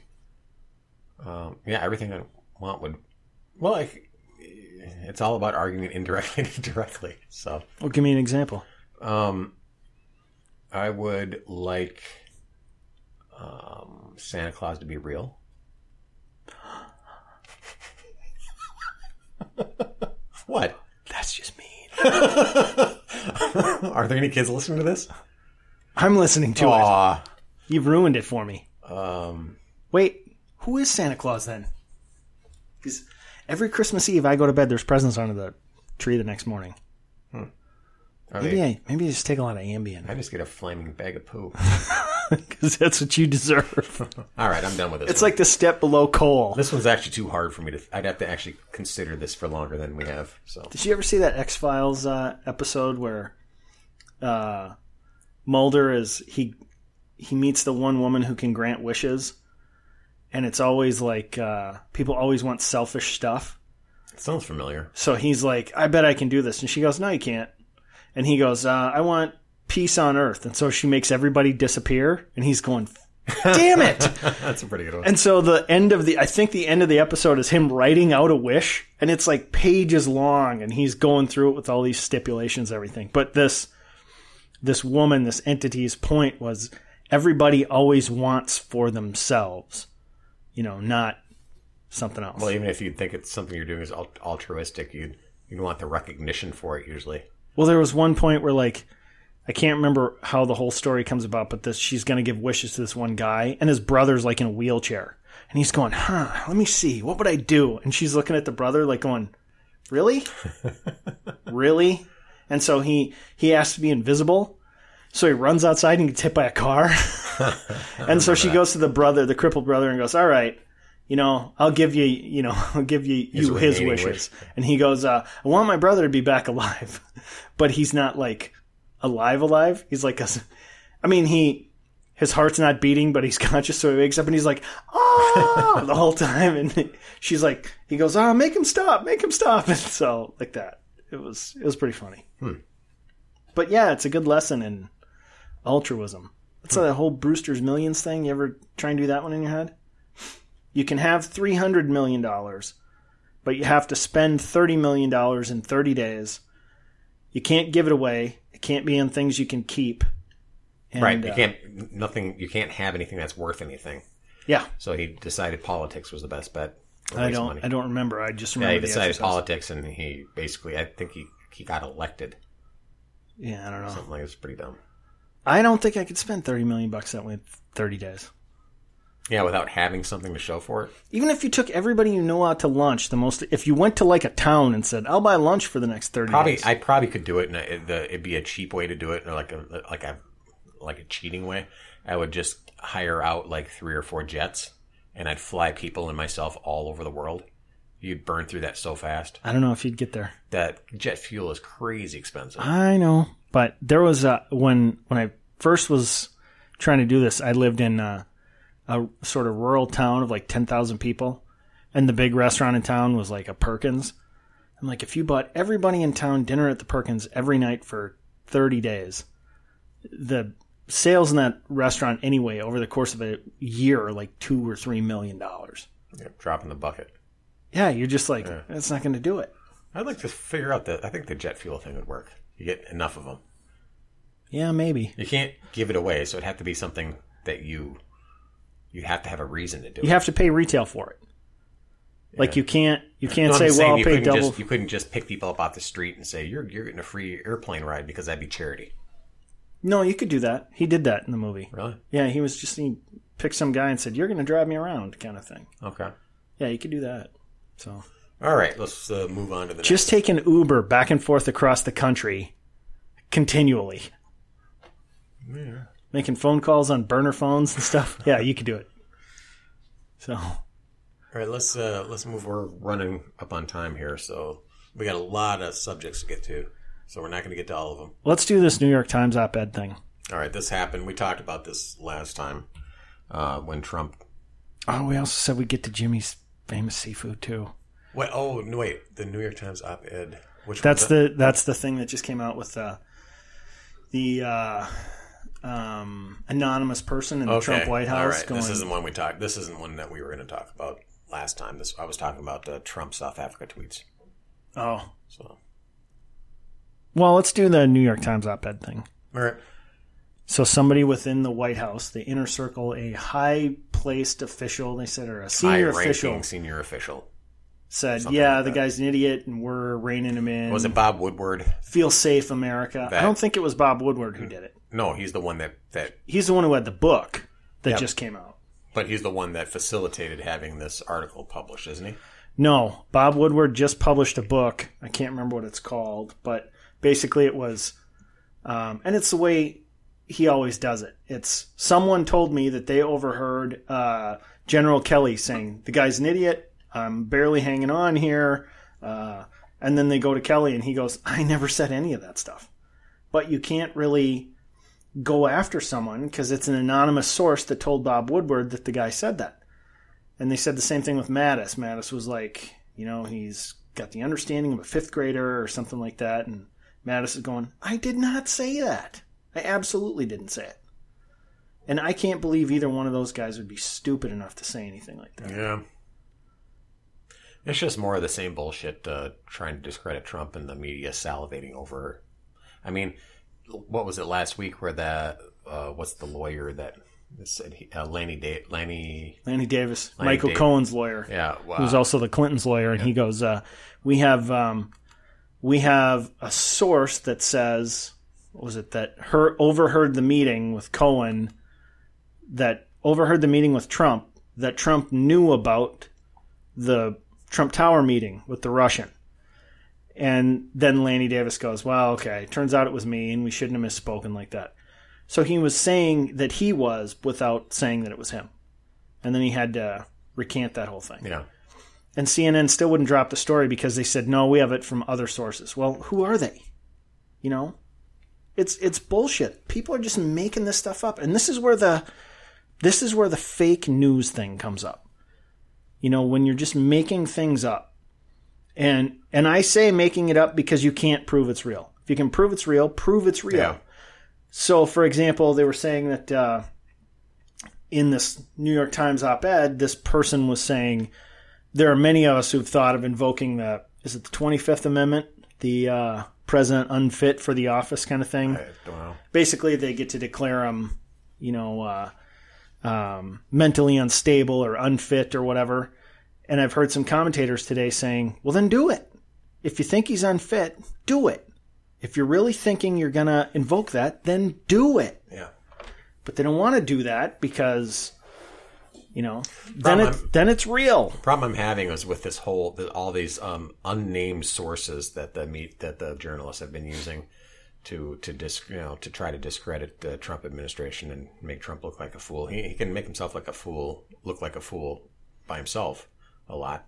Um, yeah, everything I. Want would well I, it's all about arguing indirectly and directly. So well, give me an example. um I would like um Santa Claus to be real. What? That's just mean. Are there any kids listening to this? I'm listening to Aww. It you've ruined it for me. Um wait, who is Santa Claus then? Because every Christmas Eve I go to bed, there's presents under the tree the next morning. Hmm. Maybe they, I maybe I just take a lot of Ambien. I just get a flaming bag of poo. Because that's what you deserve. All right, I'm done with this It's one. Like the step below coal. This one's actually too hard for me to... I'd have to actually consider this for longer than we have. So, did you ever see that X-Files uh, episode where uh, Mulder is... He, he meets the one woman who can grant wishes? And it's always like uh, people always want selfish stuff. It sounds familiar. So he's like, I bet I can do this. And she goes, no, you can't. And he goes, uh, I want peace on earth. And so she makes everybody disappear. And he's going, damn it. That's a pretty good one. And so the end of the, I think the end of the episode is him writing out a wish. And it's like pages long. And he's going through it with all these stipulations and everything. But this, this woman, this entity's point was everybody always wants for themselves. You know, not something else. Well, even if you think it's something you're doing is altruistic, you'd, you'd want the recognition for it usually. Well, there was one point where, like, I can't remember how the whole story comes about, but this she's going to give wishes to this one guy, and his brother's, like, in a wheelchair. And he's going, huh, let me see. What would I do? And she's looking at the brother, like, going, really? Really? And so he, he asked to be invisible. So he runs outside and gets hit by a car. And so she that. goes to the brother, the crippled brother, and goes, all right, you know, I'll give you, you know, I'll give you his, you, his wishes. Wish. And he goes, uh, I want my brother to be back alive. But he's not like alive alive. He's like, a, I mean, he, his heart's not beating, but he's conscious. So he wakes up and he's like, oh, the whole time. And she's like, he goes, oh, make him stop, make him stop. And so like that, it was, it was pretty funny. Hmm. But yeah, it's a good lesson in altruism. That's hmm. like that whole Brewster's Millions thing. You ever try and do that one in your head? You can have three hundred million dollars, but you have to spend thirty million dollars in thirty days. You can't give it away. It can't be in things you can keep. And, right. You uh, can't nothing. You can't have anything that's worth anything. Yeah. So he decided politics was the best bet. I don't. Money. I don't remember. I just remember. Yeah, he decided politics, and he basically. I think he, he got elected. Yeah, I don't know. Something like it's pretty dumb. I don't think I could spend thirty million bucks that way in thirty days. Yeah, without having something to show for it. Even if you took everybody you know out to lunch, the most if you went to like a town and said, "I'll buy lunch for the next thirty probably, days." I probably could do it, and it, the, it'd be a cheap way to do it, or like a like a like a cheating way. I would just hire out like three or four jets, and I'd fly people and myself all over the world. You'd burn through that so fast. I don't know if you'd get there. That jet fuel is crazy expensive. I know. But there was a, when when I first was trying to do this, I lived in a, a sort of rural town of like ten thousand people. And the big restaurant in town was like a Perkins. I'm like, if you bought everybody in town dinner at the Perkins every night for thirty days, the sales in that restaurant anyway over the course of a year are like two or three million dollars. Yeah, dropping the bucket. Yeah, you're just like, yeah. That's not going to do it. I'd like to figure out that I think the jet fuel thing would work. You get enough of them. Yeah, maybe. You can't give it away, so it'd have to be something that you you have to have a reason to do. You it. have to pay retail for it. Like, you can't you can't no, say, well, I'll pay double. Just, you couldn't just pick people up off the street and say, you're you're getting a free airplane ride because that'd be charity. No, you could do that. He did that in the movie. Really? Yeah, he was just, he picked some guy and said, you're going to drive me around kind of thing. Okay. Yeah, you could do that. So. All right, let's uh, move on to the next. Just take an Uber back and forth across the country continually. Yeah. Making phone calls on burner phones and stuff. Yeah, you could do it. So. All right, let's uh, let's move. We're running up on time here, so we got a lot of subjects to get to, so we're not going to get to all of them. Let's do this New York Times op-ed thing. All right, this happened. We talked about this last time uh, when Trump. Oh, we also said we'd get to Jimmy's Famous Seafood too. Wait, oh no, wait, the New York Times op-ed. Which that's the that? that's the thing that just came out with uh, the. Uh, um, anonymous person in the okay. Trump White House. All right. Going, this isn't one we talked. This isn't one that we were going to talk about. Last time, this I was talking about uh, Trump South Africa tweets. Oh, so well, let's do the New York Times op-ed thing. All right. So somebody within the White House, the inner circle, a high-placed official, they said, or a senior official, senior official, said, "Yeah, like the that. guy's an idiot, and we're reining him in." Was it Bob Woodward? Feel safe, America. That, I don't think it was Bob Woodward who did it. No, he's the one that, that he's the one who had the book that yep. just came out. But he's the one that facilitated having this article published, isn't he? No. Bob Woodward just published a book. I can't remember what it's called. But basically it was um, – and it's the way he always does it. It's someone told me that they overheard uh, General Kelly saying, the guy's an idiot. I'm barely hanging on here. Uh, and then they go to Kelly and he goes, I never said any of that stuff. But you can't really – go after someone because it's an anonymous source that told Bob Woodward that the guy said that. And they said the same thing with Mattis. Mattis was like, you know, he's got the understanding of a fifth grader or something like that. And Mattis is going, I did not say that. I absolutely didn't say it. And I can't believe either one of those guys would be stupid enough to say anything like that. Yeah. It's just more of the same bullshit, uh, trying to discredit Trump and the media salivating over. I mean, what was it last week where the uh, what's the lawyer that said he, uh, Lanny da- Lanny Lanny Davis Lanny Michael Davis. Cohen's lawyer, yeah, wow. who's also the Clintons' lawyer, and yeah. he goes, uh, "We have um, we have a source that says, what was it that her overheard the meeting with Cohen, that overheard the meeting with Trump, that Trump knew about the Trump Tower meeting with the Russian." And then Lanny Davis goes, well, okay, turns out it was me, and we shouldn't have misspoken like that. So he was saying that he was without saying that it was him. And then he had to recant that whole thing. Yeah. And C N N still wouldn't drop the story because they said, no, we have it from other sources. Well, who are they? You know? It's it's bullshit. People are just making this stuff up. And this is where the this is where the fake news thing comes up. You know, when you're just making things up. And and I say making it up because you can't prove it's real. If you can prove it's real, prove it's real. Yeah. So, for example, they were saying that uh, in this New York Times op-ed, this person was saying, there are many of us who've thought of invoking the, is it the twenty-fifth Amendment? The uh, president unfit for the office kind of thing. I don't know. Basically, they get to declare him, you know, uh, um, mentally unstable or unfit or whatever. And I've heard some commentators today saying, well, then do it. If you think he's unfit, do it. If you're really thinking you're going to invoke that, then do it. Yeah. But they don't want to do that because, you know, then, it, then it's real. The problem I'm having is with this whole, all these um, unnamed sources that the meet, that the journalists have been using to to disc, you know, to try to discredit the Trump administration and make Trump look like a fool. He, he can make himself like a fool, look like a fool by himself. A lot,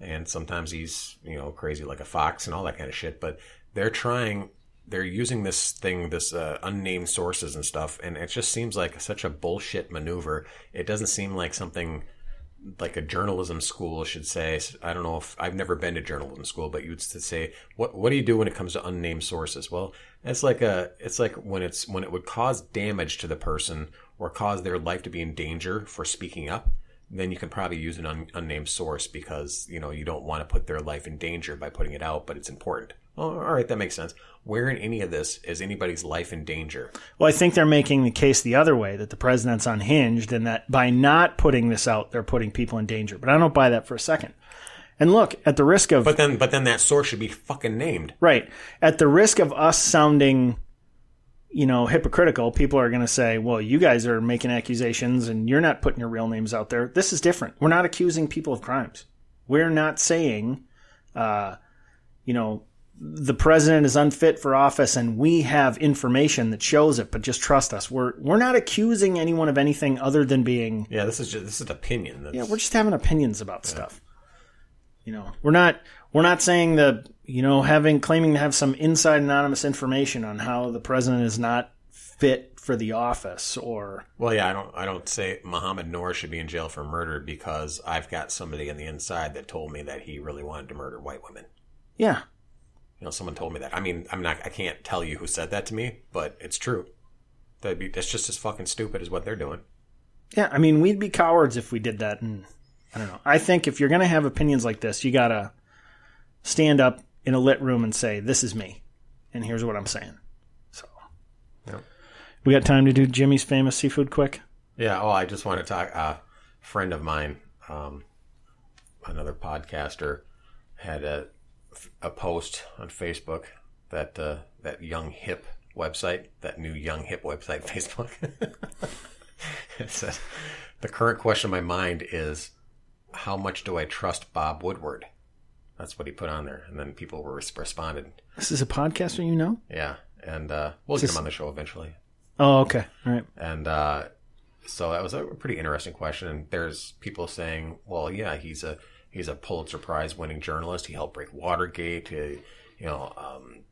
and sometimes he's, you know, crazy like a fox and all that kind of shit, but they're trying they're using this thing this uh, unnamed sources and stuff, and it just seems like such a bullshit maneuver. It doesn't seem like something like a journalism school should say. I don't know if I've never been to journalism school, but you'd say, what what do you do when it comes to unnamed sources? Well, it's like a it's like when it's when it would cause damage to the person or cause their life to be in danger for speaking up, then you can probably use an un- unnamed source because, you know, you don't want to put their life in danger by putting it out, but it's important. Well, all right, that makes sense. Where in any of this is anybody's life in danger? Well, I think they're making the case the other way, that the president's unhinged and that by not putting this out, they're putting people in danger. But I don't buy that for a second. And look, at the risk of... But then but then that source should be fucking named. Right. At the risk of us sounding, you know, hypocritical, people are going to say, well, you guys are making accusations and you're not putting your real names out there. This is different. We're not accusing people of crimes. We're not saying, uh, you know, the president is unfit for office and we have information that shows it, but just trust us. We're we're not accusing anyone of anything other than being... Yeah, this is just, this is opinion. That's... Yeah, we're just having opinions about yeah. stuff. You know, we're not we're not saying that, you know, having claiming to have some inside anonymous information on how the president is not fit for the office or. Well, yeah, I don't I don't say Mohamed Noor should be in jail for murder because I've got somebody on the inside that told me that he really wanted to murder white women. Yeah. You know, someone told me that. I mean, I'm not I can't tell you who said that to me, but it's true. That'd be that's just as fucking stupid as what they're doing. Yeah, I mean, we'd be cowards if we did that. And I don't know. I think if you're going to have opinions like this, you got to stand up in a lit room and say, this is me. And here's what I'm saying. So yep. We got time to do Jimmy's Famous Seafood quick. Yeah. Oh, I just want to talk. Uh, a friend of mine, um, another podcaster, had a, a post on Facebook that uh, that young hip website, that new young hip website, Facebook. It says, the current question in my mind is, how much do I trust Bob Woodward? That's what he put on there. And then people were responded. This is a podcaster, you know? Yeah. And uh, we'll this... get him on the show eventually. Oh, okay. All right. And uh, so that was a pretty interesting question. And there's people saying, well, yeah, he's a he's a Pulitzer Prize winning journalist. He helped break Watergate. He, you know, um,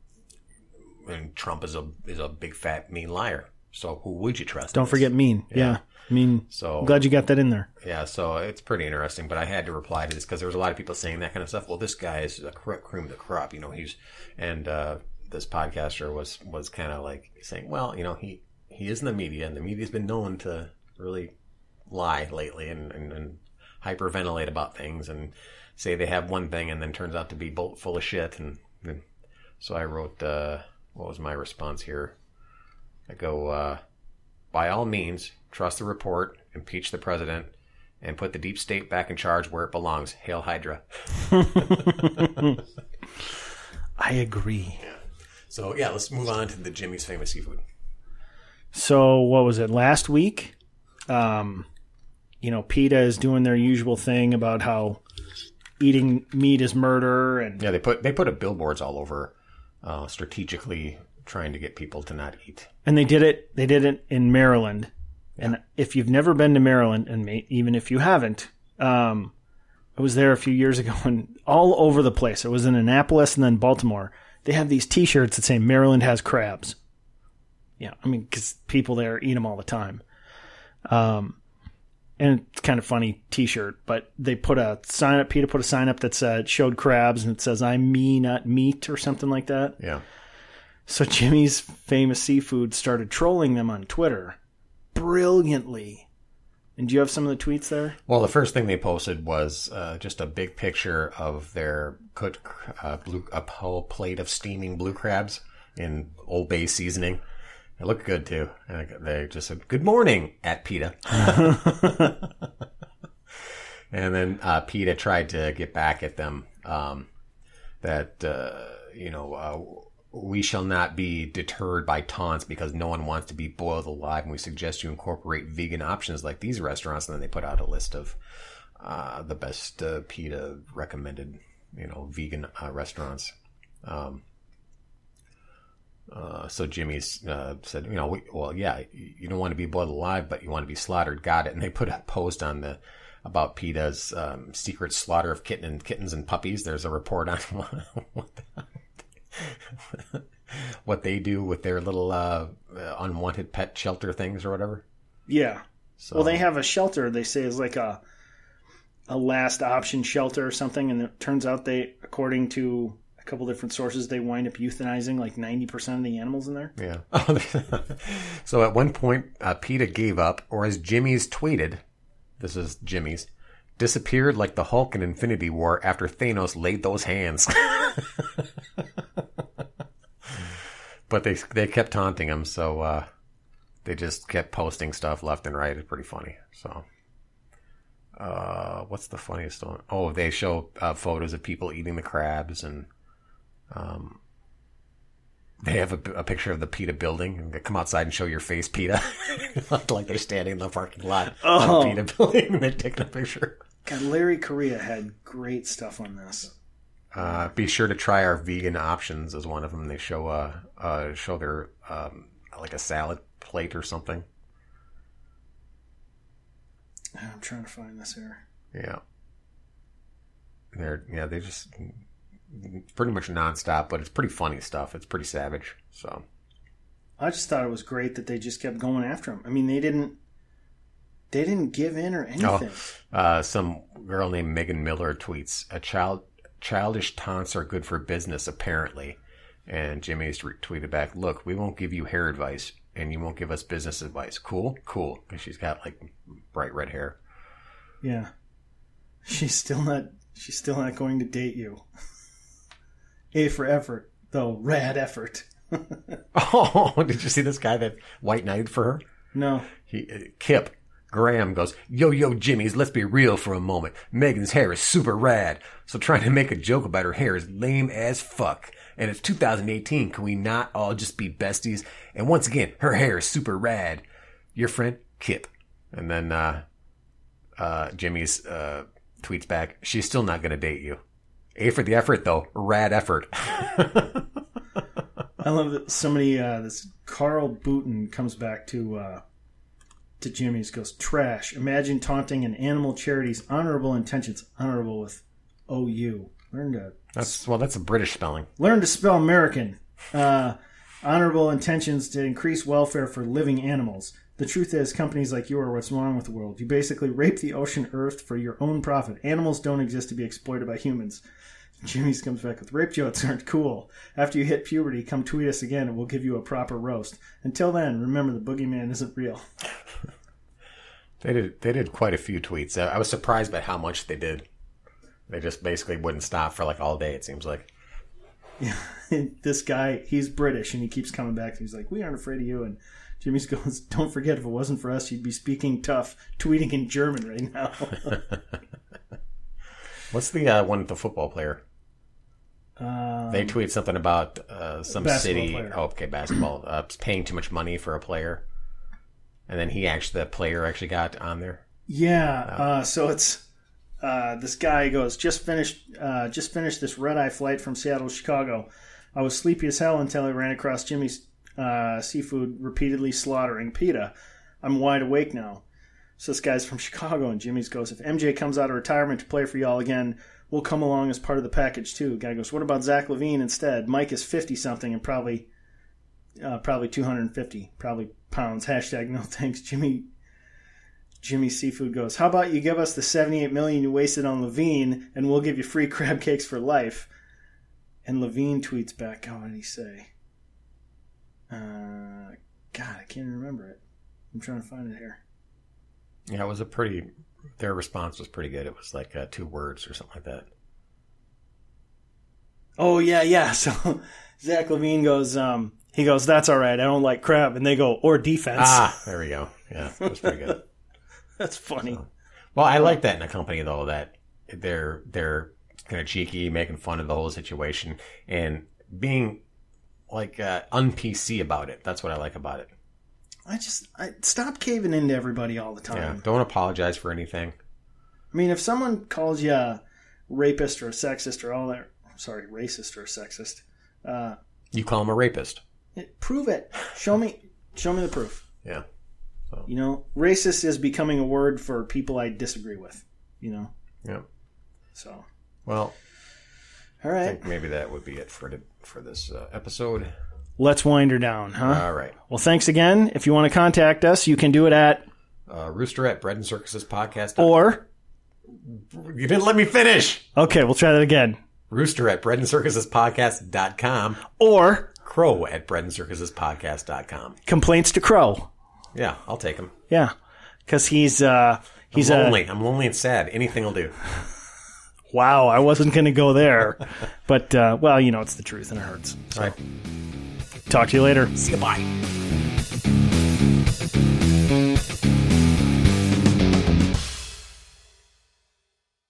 and Trump is a is a big, fat, mean liar. So who would you trust? Don't forget mean. Yeah. yeah. I mean, so, I'm glad you got that in there. Yeah, so it's pretty interesting, but I had to reply to this because there was a lot of people saying that kind of stuff. Well, this guy is a cream of the crop, you know, he's, and uh, this podcaster was, was kind of like saying, well, you know, he, he is in the media, and the media's been known to really lie lately and, and, and hyperventilate about things and say they have one thing and then turns out to be bolt full of shit. And, and so I wrote, uh, what was my response here? I go, uh, by all means, trust the report, impeach the president, and put the deep state back in charge where it belongs. Hail Hydra. I agree. Yeah. So, yeah, let's move on to the Jimmy's Famous Seafood. So, what was it? Last week, um, you know, PETA is doing their usual thing about how eating meat is murder. And yeah, they put, they put up billboards all over uh, strategically trying to get people to not eat. And they did it. They did it in Maryland. And if you've never been to Maryland, and even if you haven't, um, I was there a few years ago and all over the place. It was in Annapolis and then Baltimore. They have these T-shirts that say Maryland has crabs. Yeah, I mean, because people there eat them all the time. Um, and it's kind of funny T-shirt, but they put a sign up. PETA put a sign up that said showed crabs, and it says "I'm me, not meat" or something like that. Yeah. So Jimmy's Famous Seafood started trolling them on Twitter. Brilliantly. And do you have some of the tweets there? Well, the first thing they posted was uh, just a big picture of their cooked uh, blue, a whole plate of steaming blue crabs in Old Bay seasoning. It looked good, too. And they just said, good morning, at PETA. And then uh, PETA tried to get back at them um, that, uh, you know... Uh, we shall not be deterred by taunts because no one wants to be boiled alive, and we suggest you incorporate vegan options like these restaurants. And then they put out a list of uh, the best uh, PETA recommended, you know, vegan uh, restaurants. Um, uh, so Jimmy's uh, said, you know, we, well, yeah, you don't want to be boiled alive, but you want to be slaughtered. Got it. And they put a post on the about PETA's um, secret slaughter of kitten and kittens and puppies. There's a report on what the what they do with their little uh, unwanted pet shelter things or whatever. Yeah. So, well, they have a shelter they say is like a a last option shelter or something, and it turns out they, according to a couple different sources, they wind up euthanizing like ninety percent of the animals in there. Yeah. So at one point, uh, PETA gave up, or as Jimmy's tweeted, this is Jimmy's, disappeared like the Hulk in Infinity War after Thanos laid those hands. But they they kept taunting him, so uh, they just kept posting stuff left and right. It's pretty funny. So Uh, what's the funniest one? Oh, they show uh, photos of people eating the crabs, and um, they have a, a picture of the PETA building. They come outside and show your face, PETA. Like they're standing in the parking lot oh. on the PETA building, and they're taking a picture. God, Larry Correia had great stuff on this. Uh, be sure to try our vegan options is one of them. They show uh, uh, show their um, like a salad plate or something. I'm trying to find this here. Yeah. They're yeah, they just pretty much nonstop, but it's pretty funny stuff. It's pretty savage. So I just thought it was great that they just kept going after him. I mean, they didn't they didn't give in or anything. Oh, uh, some girl named Megan Miller tweets, a child childish taunts are good for business, apparently. And Jimmy's tweeted back, look, we won't give you hair advice. And you won't give us business advice. Cool? Cool. Because she's got, like, bright red hair. Yeah. She's still not She's still not going to date you. A for effort, though. Rad effort. Oh, did you see this guy that white knighted for her? No. He uh, Kip Graham goes, yo, yo, Jimmy's, let's be real for a moment. Megan's hair is super rad. So trying to make a joke about her hair is lame as fuck. And it's two thousand eighteen. Can we not all just be besties? And once again, her hair is super rad. Your friend, Kip. And then uh, uh, Jimmy's uh, tweets back, she's still not going to date you. A for the effort, though. Rad effort. I love that somebody, uh, this Carl Booten comes back to uh, to Jimmy's, goes, trash. Imagine taunting an animal charity's honorable intentions. Honorable with O U. Learn to... That's, well, that's a British spelling. Learn to spell American. Uh, honorable intentions to increase welfare for living animals. The truth is, companies like you are what's wrong with the world. You basically rape the ocean earth for your own profit. Animals don't exist to be exploited by humans. Jimmy's comes back with, rape jokes aren't cool. After you hit puberty, come tweet us again and we'll give you a proper roast. Until then, remember the boogeyman isn't real. They did, they did quite a few tweets. I was surprised by how much they did. They just basically wouldn't stop for like all day, it seems like. Yeah, this guy, he's British, and he keeps coming back. He's like, we aren't afraid of you. And Jimmy's goes, don't forget, if it wasn't for us, you'd be speaking tough, tweeting in German right now. What's the uh, one with the football player? Um, they tweet something about uh, some city. Oh, okay, basketball. uh, paying too much money for a player. And then he actually, the player actually got on there. Yeah, oh. uh, so it's... Uh, this guy goes, just finished uh, just finished this red-eye flight from Seattle to Chicago. I was sleepy as hell until I ran across Jimmy's uh, Seafood repeatedly slaughtering PETA. I'm wide awake now. So this guy's from Chicago, and Jimmy's goes, if M J comes out of retirement to play for y'all again, we'll come along as part of the package too. Guy goes, what about Zach LaVine instead? Mike is fifty-something and probably uh, probably two hundred fifty, probably pounds. Hashtag no thanks, Jimmy. Jimmy Seafood goes, how about you give us the seventy-eight million dollars you wasted on Levine, and we'll give you free crab cakes for life. And Levine tweets back, oh, what did he say? Uh, God, I can't remember it. I'm trying to find it here. Yeah, it was a pretty, their response was pretty good. It was like uh, two words or something like that. Oh, yeah, yeah. So Zach Levine goes, um, he goes, that's all right. I don't like crab. And they go, or defense. Ah, there we go. Yeah, that was pretty good. That's funny. So, well, I like that in a company, though, that they're they're kind of cheeky, making fun of the whole situation, and being, like, uh, un-P C about it. That's what I like about it. I just I, stop caving into everybody all the time. Yeah, don't apologize for anything. I mean, if someone calls you a rapist or a sexist or all that, I'm sorry, racist or a sexist. Uh, you call them a rapist. It, prove it. Show me, show me the proof. Yeah. You know, racist is becoming a word for people I disagree with, you know? Yeah. So. Well. All right. I think maybe that would be it for the, for this uh, episode. Let's wind her down, huh? All right. Well, thanks again. If you want to contact us, you can do it at... Uh, rooster at Bread and Circuses Podcast. Or... You didn't let me finish. Okay, we'll try that again. Rooster at Bread and Circuses Podcast dot com. Or... Crow at Bread and Circuses Podcast dot com. Complaints to Crow. Yeah, I'll take him. Yeah, because he's uh, he's I'm lonely. A... I'm lonely and sad. Anything will do. Wow, I wasn't going to go there, but uh, well, you know, it's the truth and it hurts. So. All right. Talk to you later. See you. Bye.